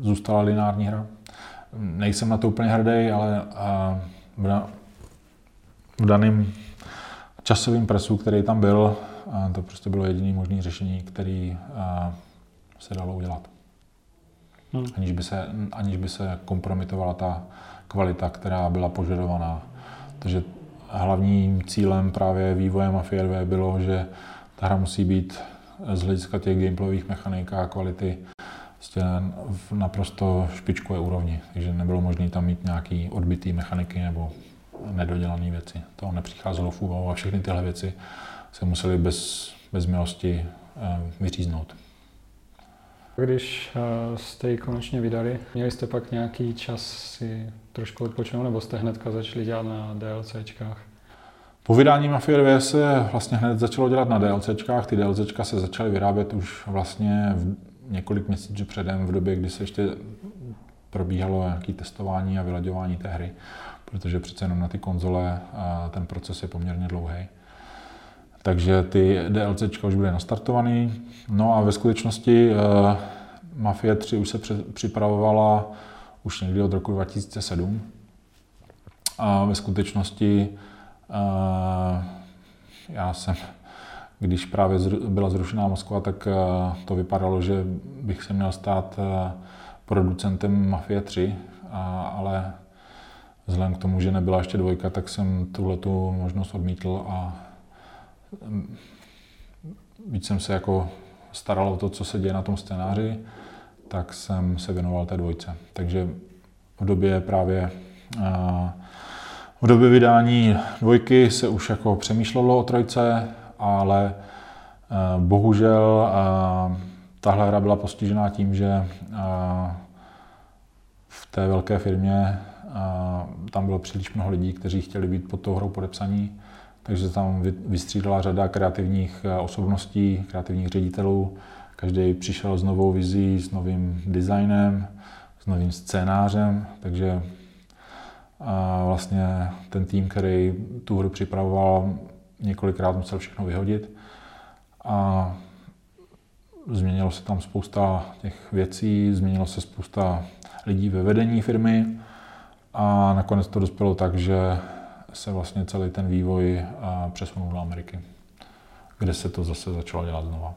zůstala lineární hra. Nejsem na to úplně hrdý, ale v daném časovém presu, který tam byl, to prostě bylo jediné možné řešení, které se dalo udělat. Aniž by se kompromitovala ta kvalita, která byla požadovaná. Takže hlavním cílem právě vývoje Mafie 2 bylo, že ta hra musí být z hlediska těch gameplayových mechanik a kvality v naprosto špičkové úrovni. Takže nebylo možné tam mít nějaké odbité mechaniky nebo nedodělané věci. To nepřicházelo v úvahu a všechny tyhle věci se musely bez milosti vyříznout. Když jste ji konečně vydali, měli jste pak nějaký čas si trošku odpočinout, nebo jste hnedka začali dělat na DLCčkách? Po vydání Mafie 2 se vlastně hned začalo dělat na DLCčkách. Ty DLCčka se začaly vyrábět už vlastně několik měsíců předem, v době, kdy se ještě probíhalo nějaké testování a vylaďování té hry, protože přece jenom na ty konzole ten proces je poměrně dlouhý. Takže ty DLCčka už byly nastartované. No a ve skutečnosti Mafia 3 už se připravovala už někdy od roku 2007. A ve skutečnosti já jsem, když právě byla zrušená Moskva, tak to vypadalo, že bych se měl stát producentem Mafia 3, ale vzhledem k tomu, že nebyla ještě dvojka, tak jsem tuhletu možnost odmítl a víc jsem se jako staral o to, co se děje na tom scénáři, tak jsem se věnoval té dvojce. Takže v době vydání dvojky se už jako přemýšlelo o trojce, ale bohužel tahle hra byla postižená tím, že v té velké firmě tam bylo příliš mnoho lidí, kteří chtěli být pod tou hrou podepsaní. Takže tam vystřídala řada kreativních osobností, kreativních ředitelů. Každý přišel s novou vizí, s novým designem, s novým scénářem. Takže vlastně ten tým, který tu hru připravoval, několikrát musel všechno vyhodit. A změnilo se tam spousta těch věcí, změnilo se spousta lidí ve vedení firmy. A nakonec to dospělo tak, že se vlastně celý ten vývoj přesunul do Ameriky, kde se to zase začalo dělat znova.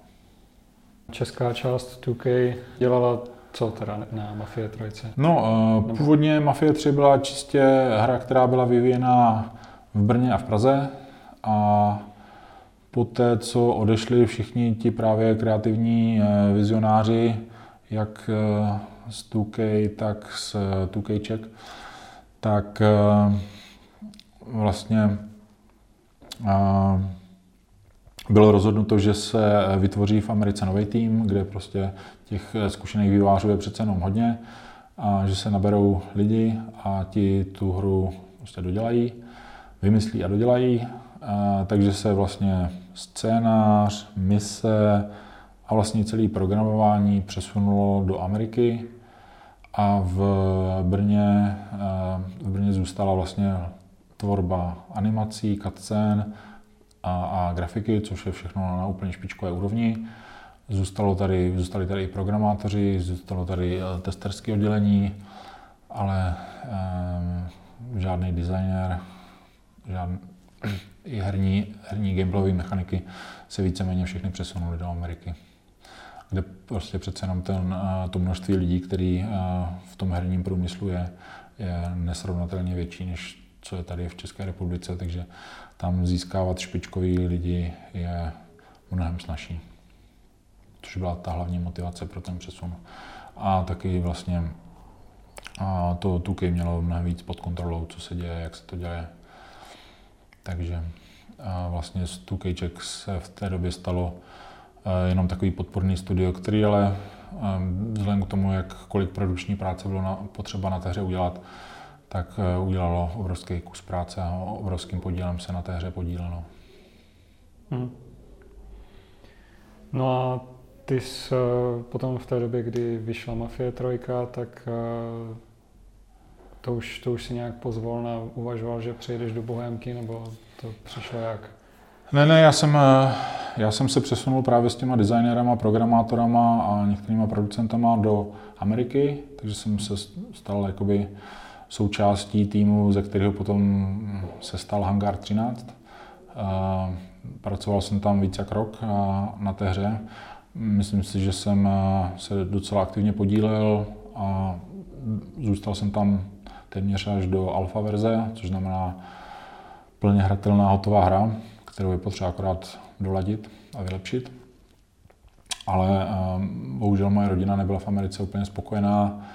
Česká část 2K dělala co teda na Mafie 3? No, původně Mafie 3 byla čistě hra, která byla vyvíjena v Brně a v Praze a poté, co odešli všichni ti právě kreativní vizionáři, jak z 2K, tak z 2K Czech, tak vlastně bylo rozhodnuto, že se vytvoří v Americe nový tým, kde prostě těch zkušených vývojářů je přece jenom hodně a že se naberou lidi a ti tu hru prostě dodělají, vymyslí a dodělají. Takže se vlastně scénář, mise a vlastně celé programování přesunulo do Ameriky a v Brně zůstala vlastně tvorba animací, cutscén a grafiky, což je všechno na úplně špičkové úrovni. Zůstali tady i programátoři, zůstalo tady testerské oddělení, ale žádný designer, i herní gameplayové mechaniky se víceméně všechny přesunuly do Ameriky, kde prostě přece jenom to množství lidí, který v tom herním průmyslu je nesrovnatelně větší, než co je tady v České republice, takže tam získávat špičkový lidi je mnohem snažší. Což byla ta hlavní motivace pro ten přesun. A taky vlastně to 2K mělo mnohem víc pod kontrolou, co se děje, jak se to děje. Takže vlastně z 2K Czech se v té době stalo jenom takový podporný studio, který ale vzhledem k tomu, jak kolik produkční práce bylo potřeba na té hře udělat, tak udělalo obrovský kus práce a obrovským podílem se na té hře podílelo. Hmm. No a ty jsi potom v té době, kdy vyšla Mafie 3, tak to už si nějak pozvolna uvažoval, že přejdeš do Bohémky, nebo to přišlo jak? Ne, já jsem se přesunul právě s těma designérama, programátorama a některýma producentama do Ameriky, takže jsem se stal jakoby součástí týmu, ze kterého potom se stal Hangar 13. Pracoval jsem tam víc jak rok na té hře. Myslím si, že jsem se docela aktivně podílel a zůstal jsem tam téměř až do alfa verze, což znamená plně hratelná hotová hra, kterou je potřeba akorát doladit a vylepšit. Ale bohužel moje rodina nebyla v Americe úplně spokojená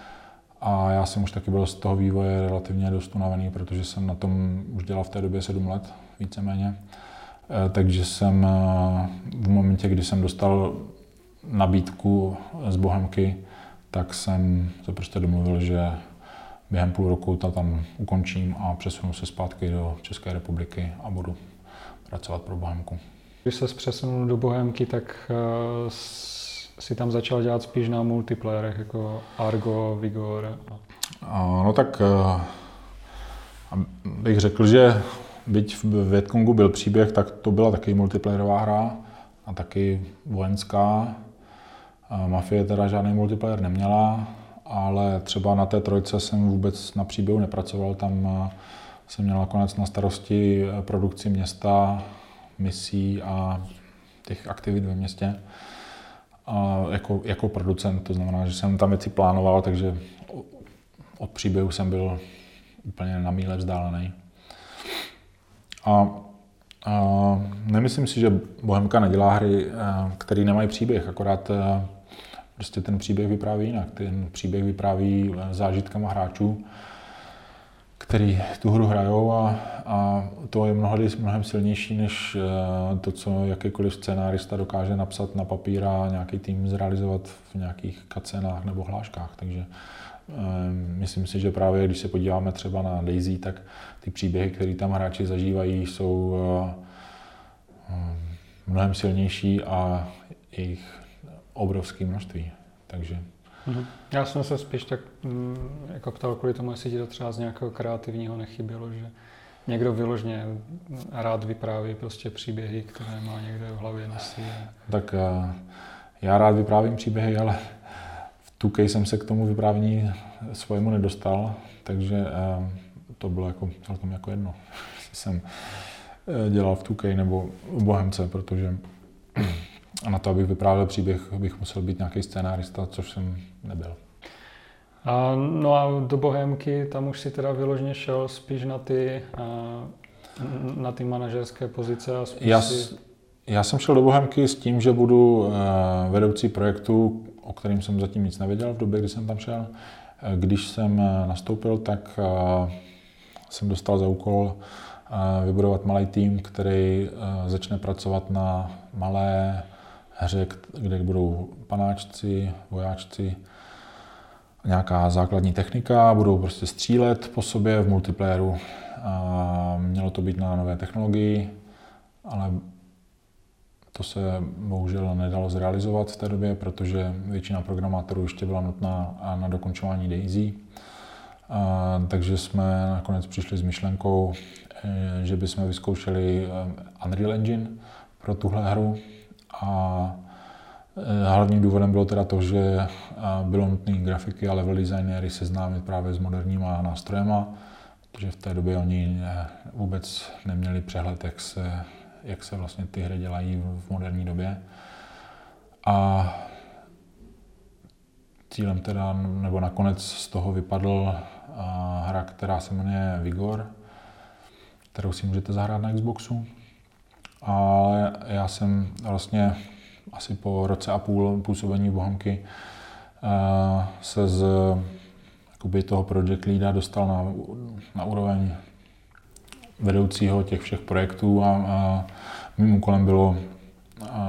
a já jsem už taky byl z toho vývoje relativně dost unavený, protože jsem na tom už dělal v té době 7 let víceméně. Takže jsem v momentě, kdy jsem dostal nabídku z Bohemky, tak jsem se prostě domluvil, že během půl roku to tam ukončím a přesunu se zpátky do České republiky a budu pracovat pro Bohemku. Když se přesunul do Bohemky, tak si tam začal dělat spíš na multiplayerech, jako Argo, Vigor. No tak bych řekl, že byť v Vietcongu byl příběh, tak to byla taky multiplayerová hra a taky vojenská. Mafie teda žádný multiplayer neměla, ale třeba na té trojce jsem vůbec na příběhu nepracoval. Tam jsem měl nakonec na starosti produkci města, misí a těch aktivit ve městě. A jako producent, to znamená, že jsem tam věci plánoval, takže od příběhu jsem byl úplně na míle vzdálený. A nemyslím si, že Bohemka nedělá hry, které nemají příběh, akorát prostě ten příběh vypráví jinak. Ten příběh vypráví zážitkama hráčů, který tu hru hrajou a to je mnohem silnější než to, co jakýkoliv scénárista dokáže napsat na papír a nějaký tým zrealizovat v nějakých cutscénách nebo hláškách. Takže myslím si, že právě když se podíváme třeba na DayZ, tak ty příběhy, které tam hráči zažívají, jsou mnohem silnější a jejich obrovské množství. Takže. Já jsem se spíš tak jako ptal kvůli tomu, jestli ti to třeba z nějakého kreativního nechybělo, že někdo vyložně rád vypráví prostě příběhy, které má někde v hlavě nosí. Tak já rád vyprávím příběhy, ale v 2K jsem se k tomu vyprávění svému nedostal, takže to bylo jako celkem jako jedno, jestli jsem dělal v 2K nebo v Bohemce, protože a na to, abych vyprávěl příběh, bych musel být nějaký scénárista, což jsem nebyl. No a do Bohemky tam už si teda vyložně šel spíš na ty manažerské pozice a spíš Já jsem šel do Bohemky s tím, že budu vedoucí projektu, o kterém jsem zatím nic nevěděl v době, kdy jsem tam šel. Když jsem nastoupil, tak jsem dostal za úkol vybudovat malý tým, který začne pracovat na malé hře, kde budou panáčci, vojáčci, nějaká základní technika, budou prostě střílet po sobě v multiplayeru. Mělo to být na nové technologii, ale to se bohužel nedalo zrealizovat v té době, protože většina programátorů ještě byla nutná na dokončování DayZ. Takže jsme nakonec přišli s myšlenkou, že bychom vyzkoušeli Unreal Engine pro tuhle hru. A hlavním důvodem bylo teda to, že bylo nutné grafiky a level designéry seznámit právě s moderníma nástrojema, protože v té době oni vůbec neměli přehled, jak se vlastně ty hry dělají v moderní době. A cílem teda, nebo nakonec z toho vypadl hra, která se jmenuje Vigor, kterou si můžete zahrát na Xboxu. Ale já jsem vlastně asi po roce a půl působení Bohemky se z jakoby toho project leada dostal na úroveň vedoucího těch všech projektů a mým úkolem bylo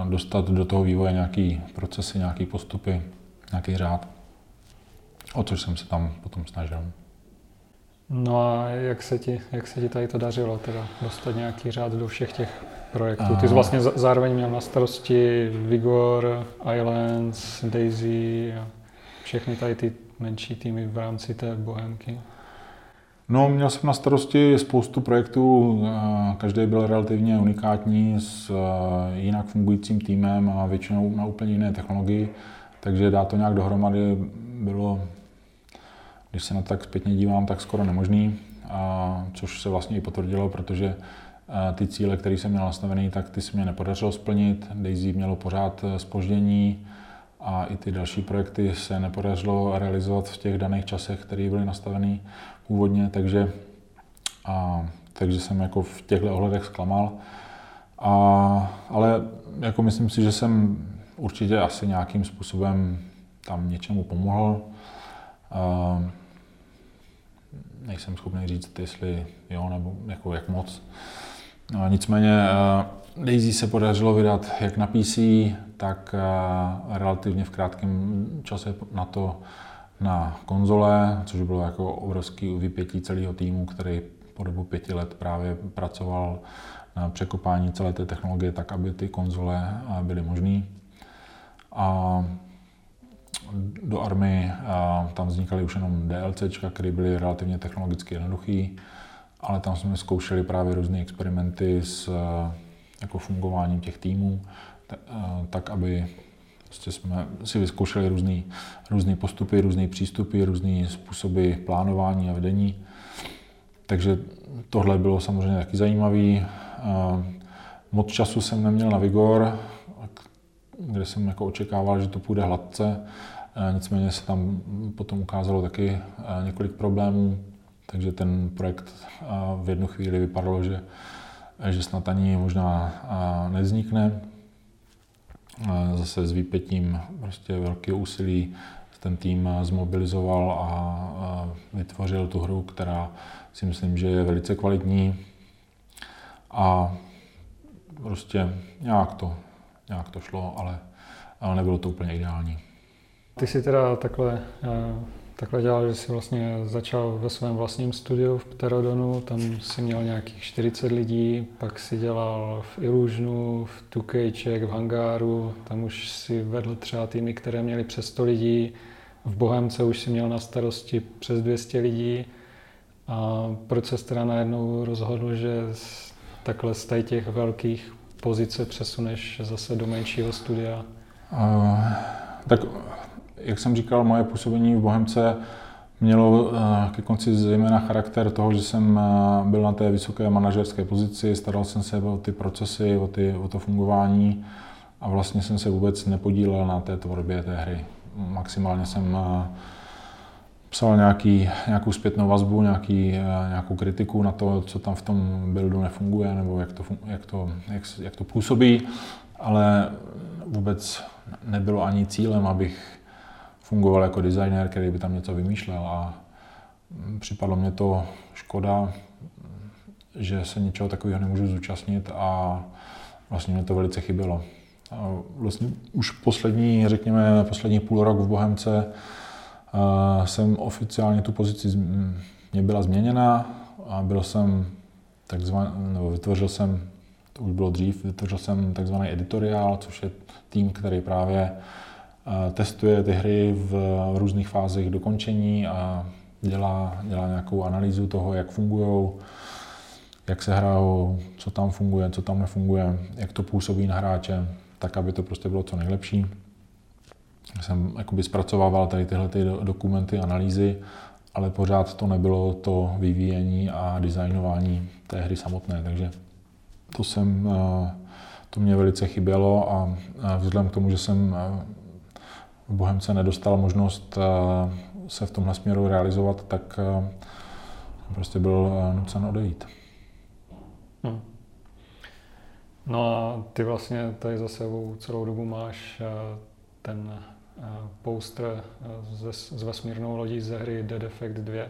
dostat do toho vývoje nějaký procesy, nějaký postupy, nějaký řád, o což jsem se tam potom snažil. No a jak se ti tady to dařilo teda dostat nějaký řád do všech těch projektů? Ty jsi vlastně zároveň měl na starosti Vigor, Islands, DayZ a všechny tady ty menší týmy v rámci té Bohemky. No, měl jsem na starosti spoustu projektů, každý byl relativně unikátní s jinak fungujícím týmem a většinou na úplně jiné technologii, takže dát to nějak dohromady bylo, když se na to tak zpětně dívám, tak skoro nemožný, a což se vlastně i potvrdilo, protože ty cíle, které jsem měl nastavený, tak ty se mě nepodařilo splnit. DayZ mělo pořád zpoždění a i ty další projekty se nepodařilo realizovat v těch daných časech, které byly nastavené původně, takže jsem jako v těchto ohledech zklamal. Ale jako myslím si, že jsem určitě asi nějakým způsobem tam něčemu pomohl. Nejsem schopný říct, jestli jo, nebo jako jak moc. No, nicméně DayZ se podařilo vydat jak na PC, tak relativně v krátkém čase na to na konzole, což bylo jako obrovský vypětí celého týmu, který po dobu 5 let právě pracoval na překopání celé té technologie tak, aby ty konzole byly možný. A do Army tam vznikaly už jenom DLCčka, které byly relativně technologicky jednoduchý, ale tam jsme zkoušeli právě různé experimenty s jako fungováním těch týmů, tak aby prostě jsme si vyzkoušeli různé postupy, různé přístupy, různé způsoby plánování a vedení. Takže tohle bylo samozřejmě taky zajímavé. Moc času jsem neměl na Vigor, kde jsem jako očekával, že to půjde hladce. Nicméně se tam potom ukázalo taky několik problémů, takže ten projekt v jednu chvíli vypadalo, že snad ani možná nevznikne. Zase s výpětím prostě velkého úsilí ten tým zmobilizoval a vytvořil tu hru, která si myslím, že je velice kvalitní. A prostě nějak to šlo, ale nebylo to úplně ideální. Ty jsi teda takhle dělal, že jsi vlastně začal ve svém vlastním studiu v Pterodonu, tam jsi měl nějakých 40 lidí, pak jsi dělal v Illusionu, v 2K Czech, v Hangáru, tam už si vedl třeba týmy, které měly přes 100 lidí, v Bohemce už si měl na starosti přes 200 lidí. A proč ses teda najednou rozhodl, že takhle z těch velkých pozice přesuneš zase do menšího studia? Tak jak jsem říkal, moje působení v Bohemce mělo ke konci zejména charakter toho, že jsem byl na té vysoké manažerské pozici, staral jsem se o ty procesy, o to fungování a vlastně jsem se vůbec nepodílel na té tvorbě té hry. Maximálně jsem psal nějakou zpětnou vazbu, nějakou kritiku na to, co tam v tom buildu nefunguje, nebo jak to působí, ale vůbec nebylo ani cílem, abych fungoval jako designér, který by tam něco vymýšlel, a připadlo mě to škoda, že se ničeho takového nemůžu zúčastnit, a vlastně mě to velice chybělo. A vlastně už poslední půl rok v Bohemce jsem oficiálně tu pozici, mě byla změněna, a byl jsem vytvořil jsem takzvaný editoriál, což je tým, který právě testuje ty hry v různých fázích dokončení a dělá nějakou analýzu toho, jak fungují, jak se hrajou, co tam funguje, co tam nefunguje, jak to působí na hráče, tak, aby to prostě bylo co nejlepší. Jsem jakoby zpracovával tady tyhle ty dokumenty, analýzy, ale pořád to nebylo to vyvíjení a designování té hry samotné, takže to mě velice chybělo, a vzhledem k tomu, že jsem v Bohemce nedostal možnost se v tomhle směru realizovat, tak prostě byl nucen odejít. No a ty vlastně tady za sebou celou dobu máš ten poster s vesmírnou lodí ze hry Dead Effect 2.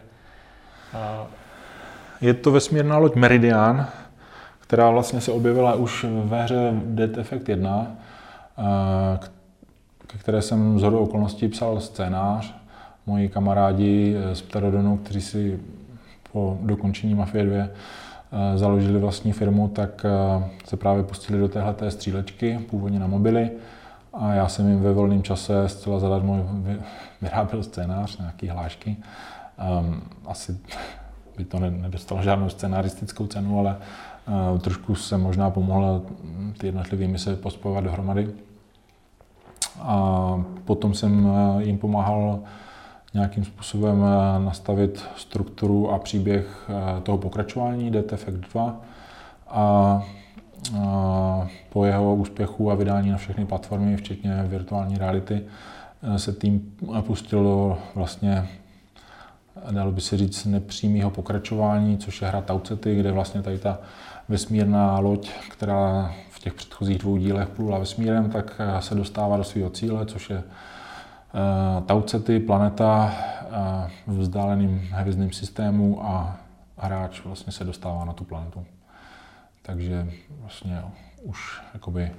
Je to vesmírná loď Meridian, která vlastně se objevila už ve hře Dead Effect 1, ke které jsem shodou okolností psal scénář. Moji kamarádi z Pterodonu, kteří si po dokončení Mafie 2 založili vlastní firmu, tak se právě pustili do téhleté střílečky, původně na mobily. A já jsem jim ve volném čase zcela zadarmo vyráběl scénář, nějaký hlášky. Asi by to nedostalo žádnou scénaristickou cenu, ale trošku se možná pomohlo ty jednotlivými se pospojovat dohromady. A potom jsem jim pomáhal nějakým způsobem nastavit strukturu a příběh toho pokračování Dead Effect 2. A po jeho úspěchu a vydání na všechny platformy, včetně virtuální reality, se tým pustil do vlastně, dalo by se říct, nepřímého pokračování, což je hra TauCeti, kde vlastně tady ta vesmírná loď, která v těch předchozích dvou dílech plula vesmírem, tak se dostává do svého cíle, což je TauCeti, planeta v vzdáleném hvězdném systému, a hráč vlastně se dostává na tu planetu. Takže vlastně už jakoby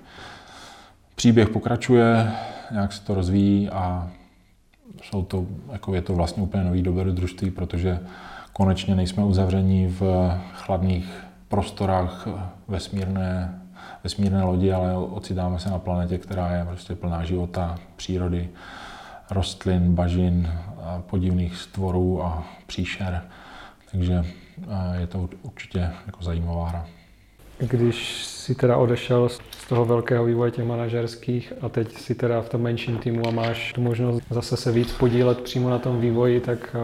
příběh pokračuje, nějak se to rozvíjí, a je to vlastně úplně nový dobrodružství, protože konečně nejsme uzavření v chladných prostorách vesmírné lodi, ale ocitáme se na planetě, která je prostě plná života, přírody, rostlin, bažin, podivných stvorů a příšer. Takže je to určitě jako zajímavá hra. Když si teda odešel z toho velkého vývoje těch manažerských a teď si teda v tom menším týmu a máš tu možnost zase se víc podílet přímo na tom vývoji, tak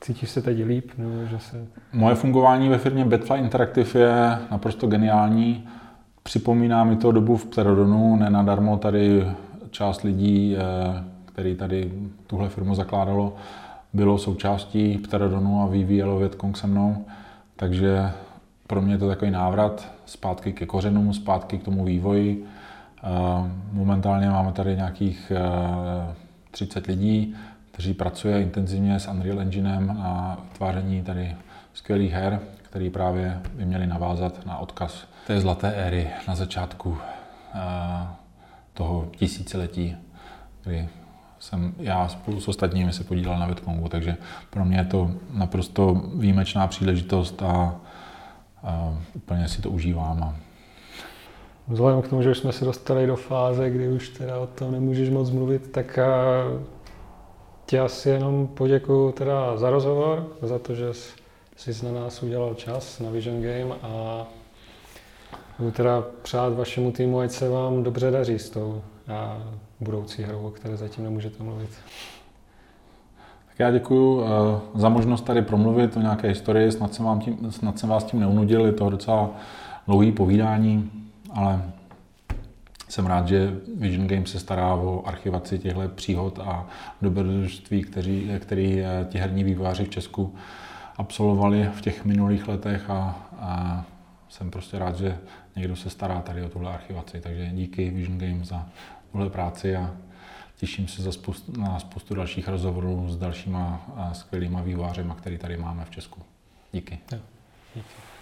cítíš se teď líp? Nebo že se... Moje fungování ve firmě Betfly Interactive je naprosto geniální. Připomíná mi to dobu v Pterodonu, nenadarmo tady část lidí, který tady tuhle firmu zakládalo, bylo součástí Pterodonu a vyvíjelo Vietcong se mnou, takže pro mě je to takový návrat zpátky ke kořenům, zpátky k tomu vývoji. Momentálně máme tady nějakých 30 lidí, kteří pracují intenzivně s Unreal Enginem na vytváření tady skvělých her, které právě by měly navázat na odkaz té zlaté éry na začátku toho tisíciletí, kdy jsem já spolu s ostatními se podílel na Vietcongu, takže pro mě je to naprosto výjimečná příležitost a úplně si to užívám. Vzhledem k tomu, že už jsme se dostali do fáze, kdy už teda o tom nemůžeš moc mluvit, tak tě asi jenom poděkuju teda za rozhovor, za to, že jsi na nás udělal čas, na Vision Game, a budu teda přát vašemu týmu, ať se vám dobře daří s tou budoucí hrou, o které zatím nemůžete mluvit. Tak já děkuju za možnost tady promluvit o nějaké historii, snad jsem vás tím neunudil, je to docela dlouhý povídání, ale jsem rád, že Vision Game se stará o archivaci těchto příhod a dobrodružství, který ti herní vývojáři v Česku absolvovali v těch minulých letech, a jsem prostě rád, že někdo se stará tady o tuhle archivaci. Takže díky Vision Game za tuhle práci a těším se na spoustu dalších rozhovorů s dalšíma skvělýma vývojářima, který tady máme v Česku. Díky. Díky.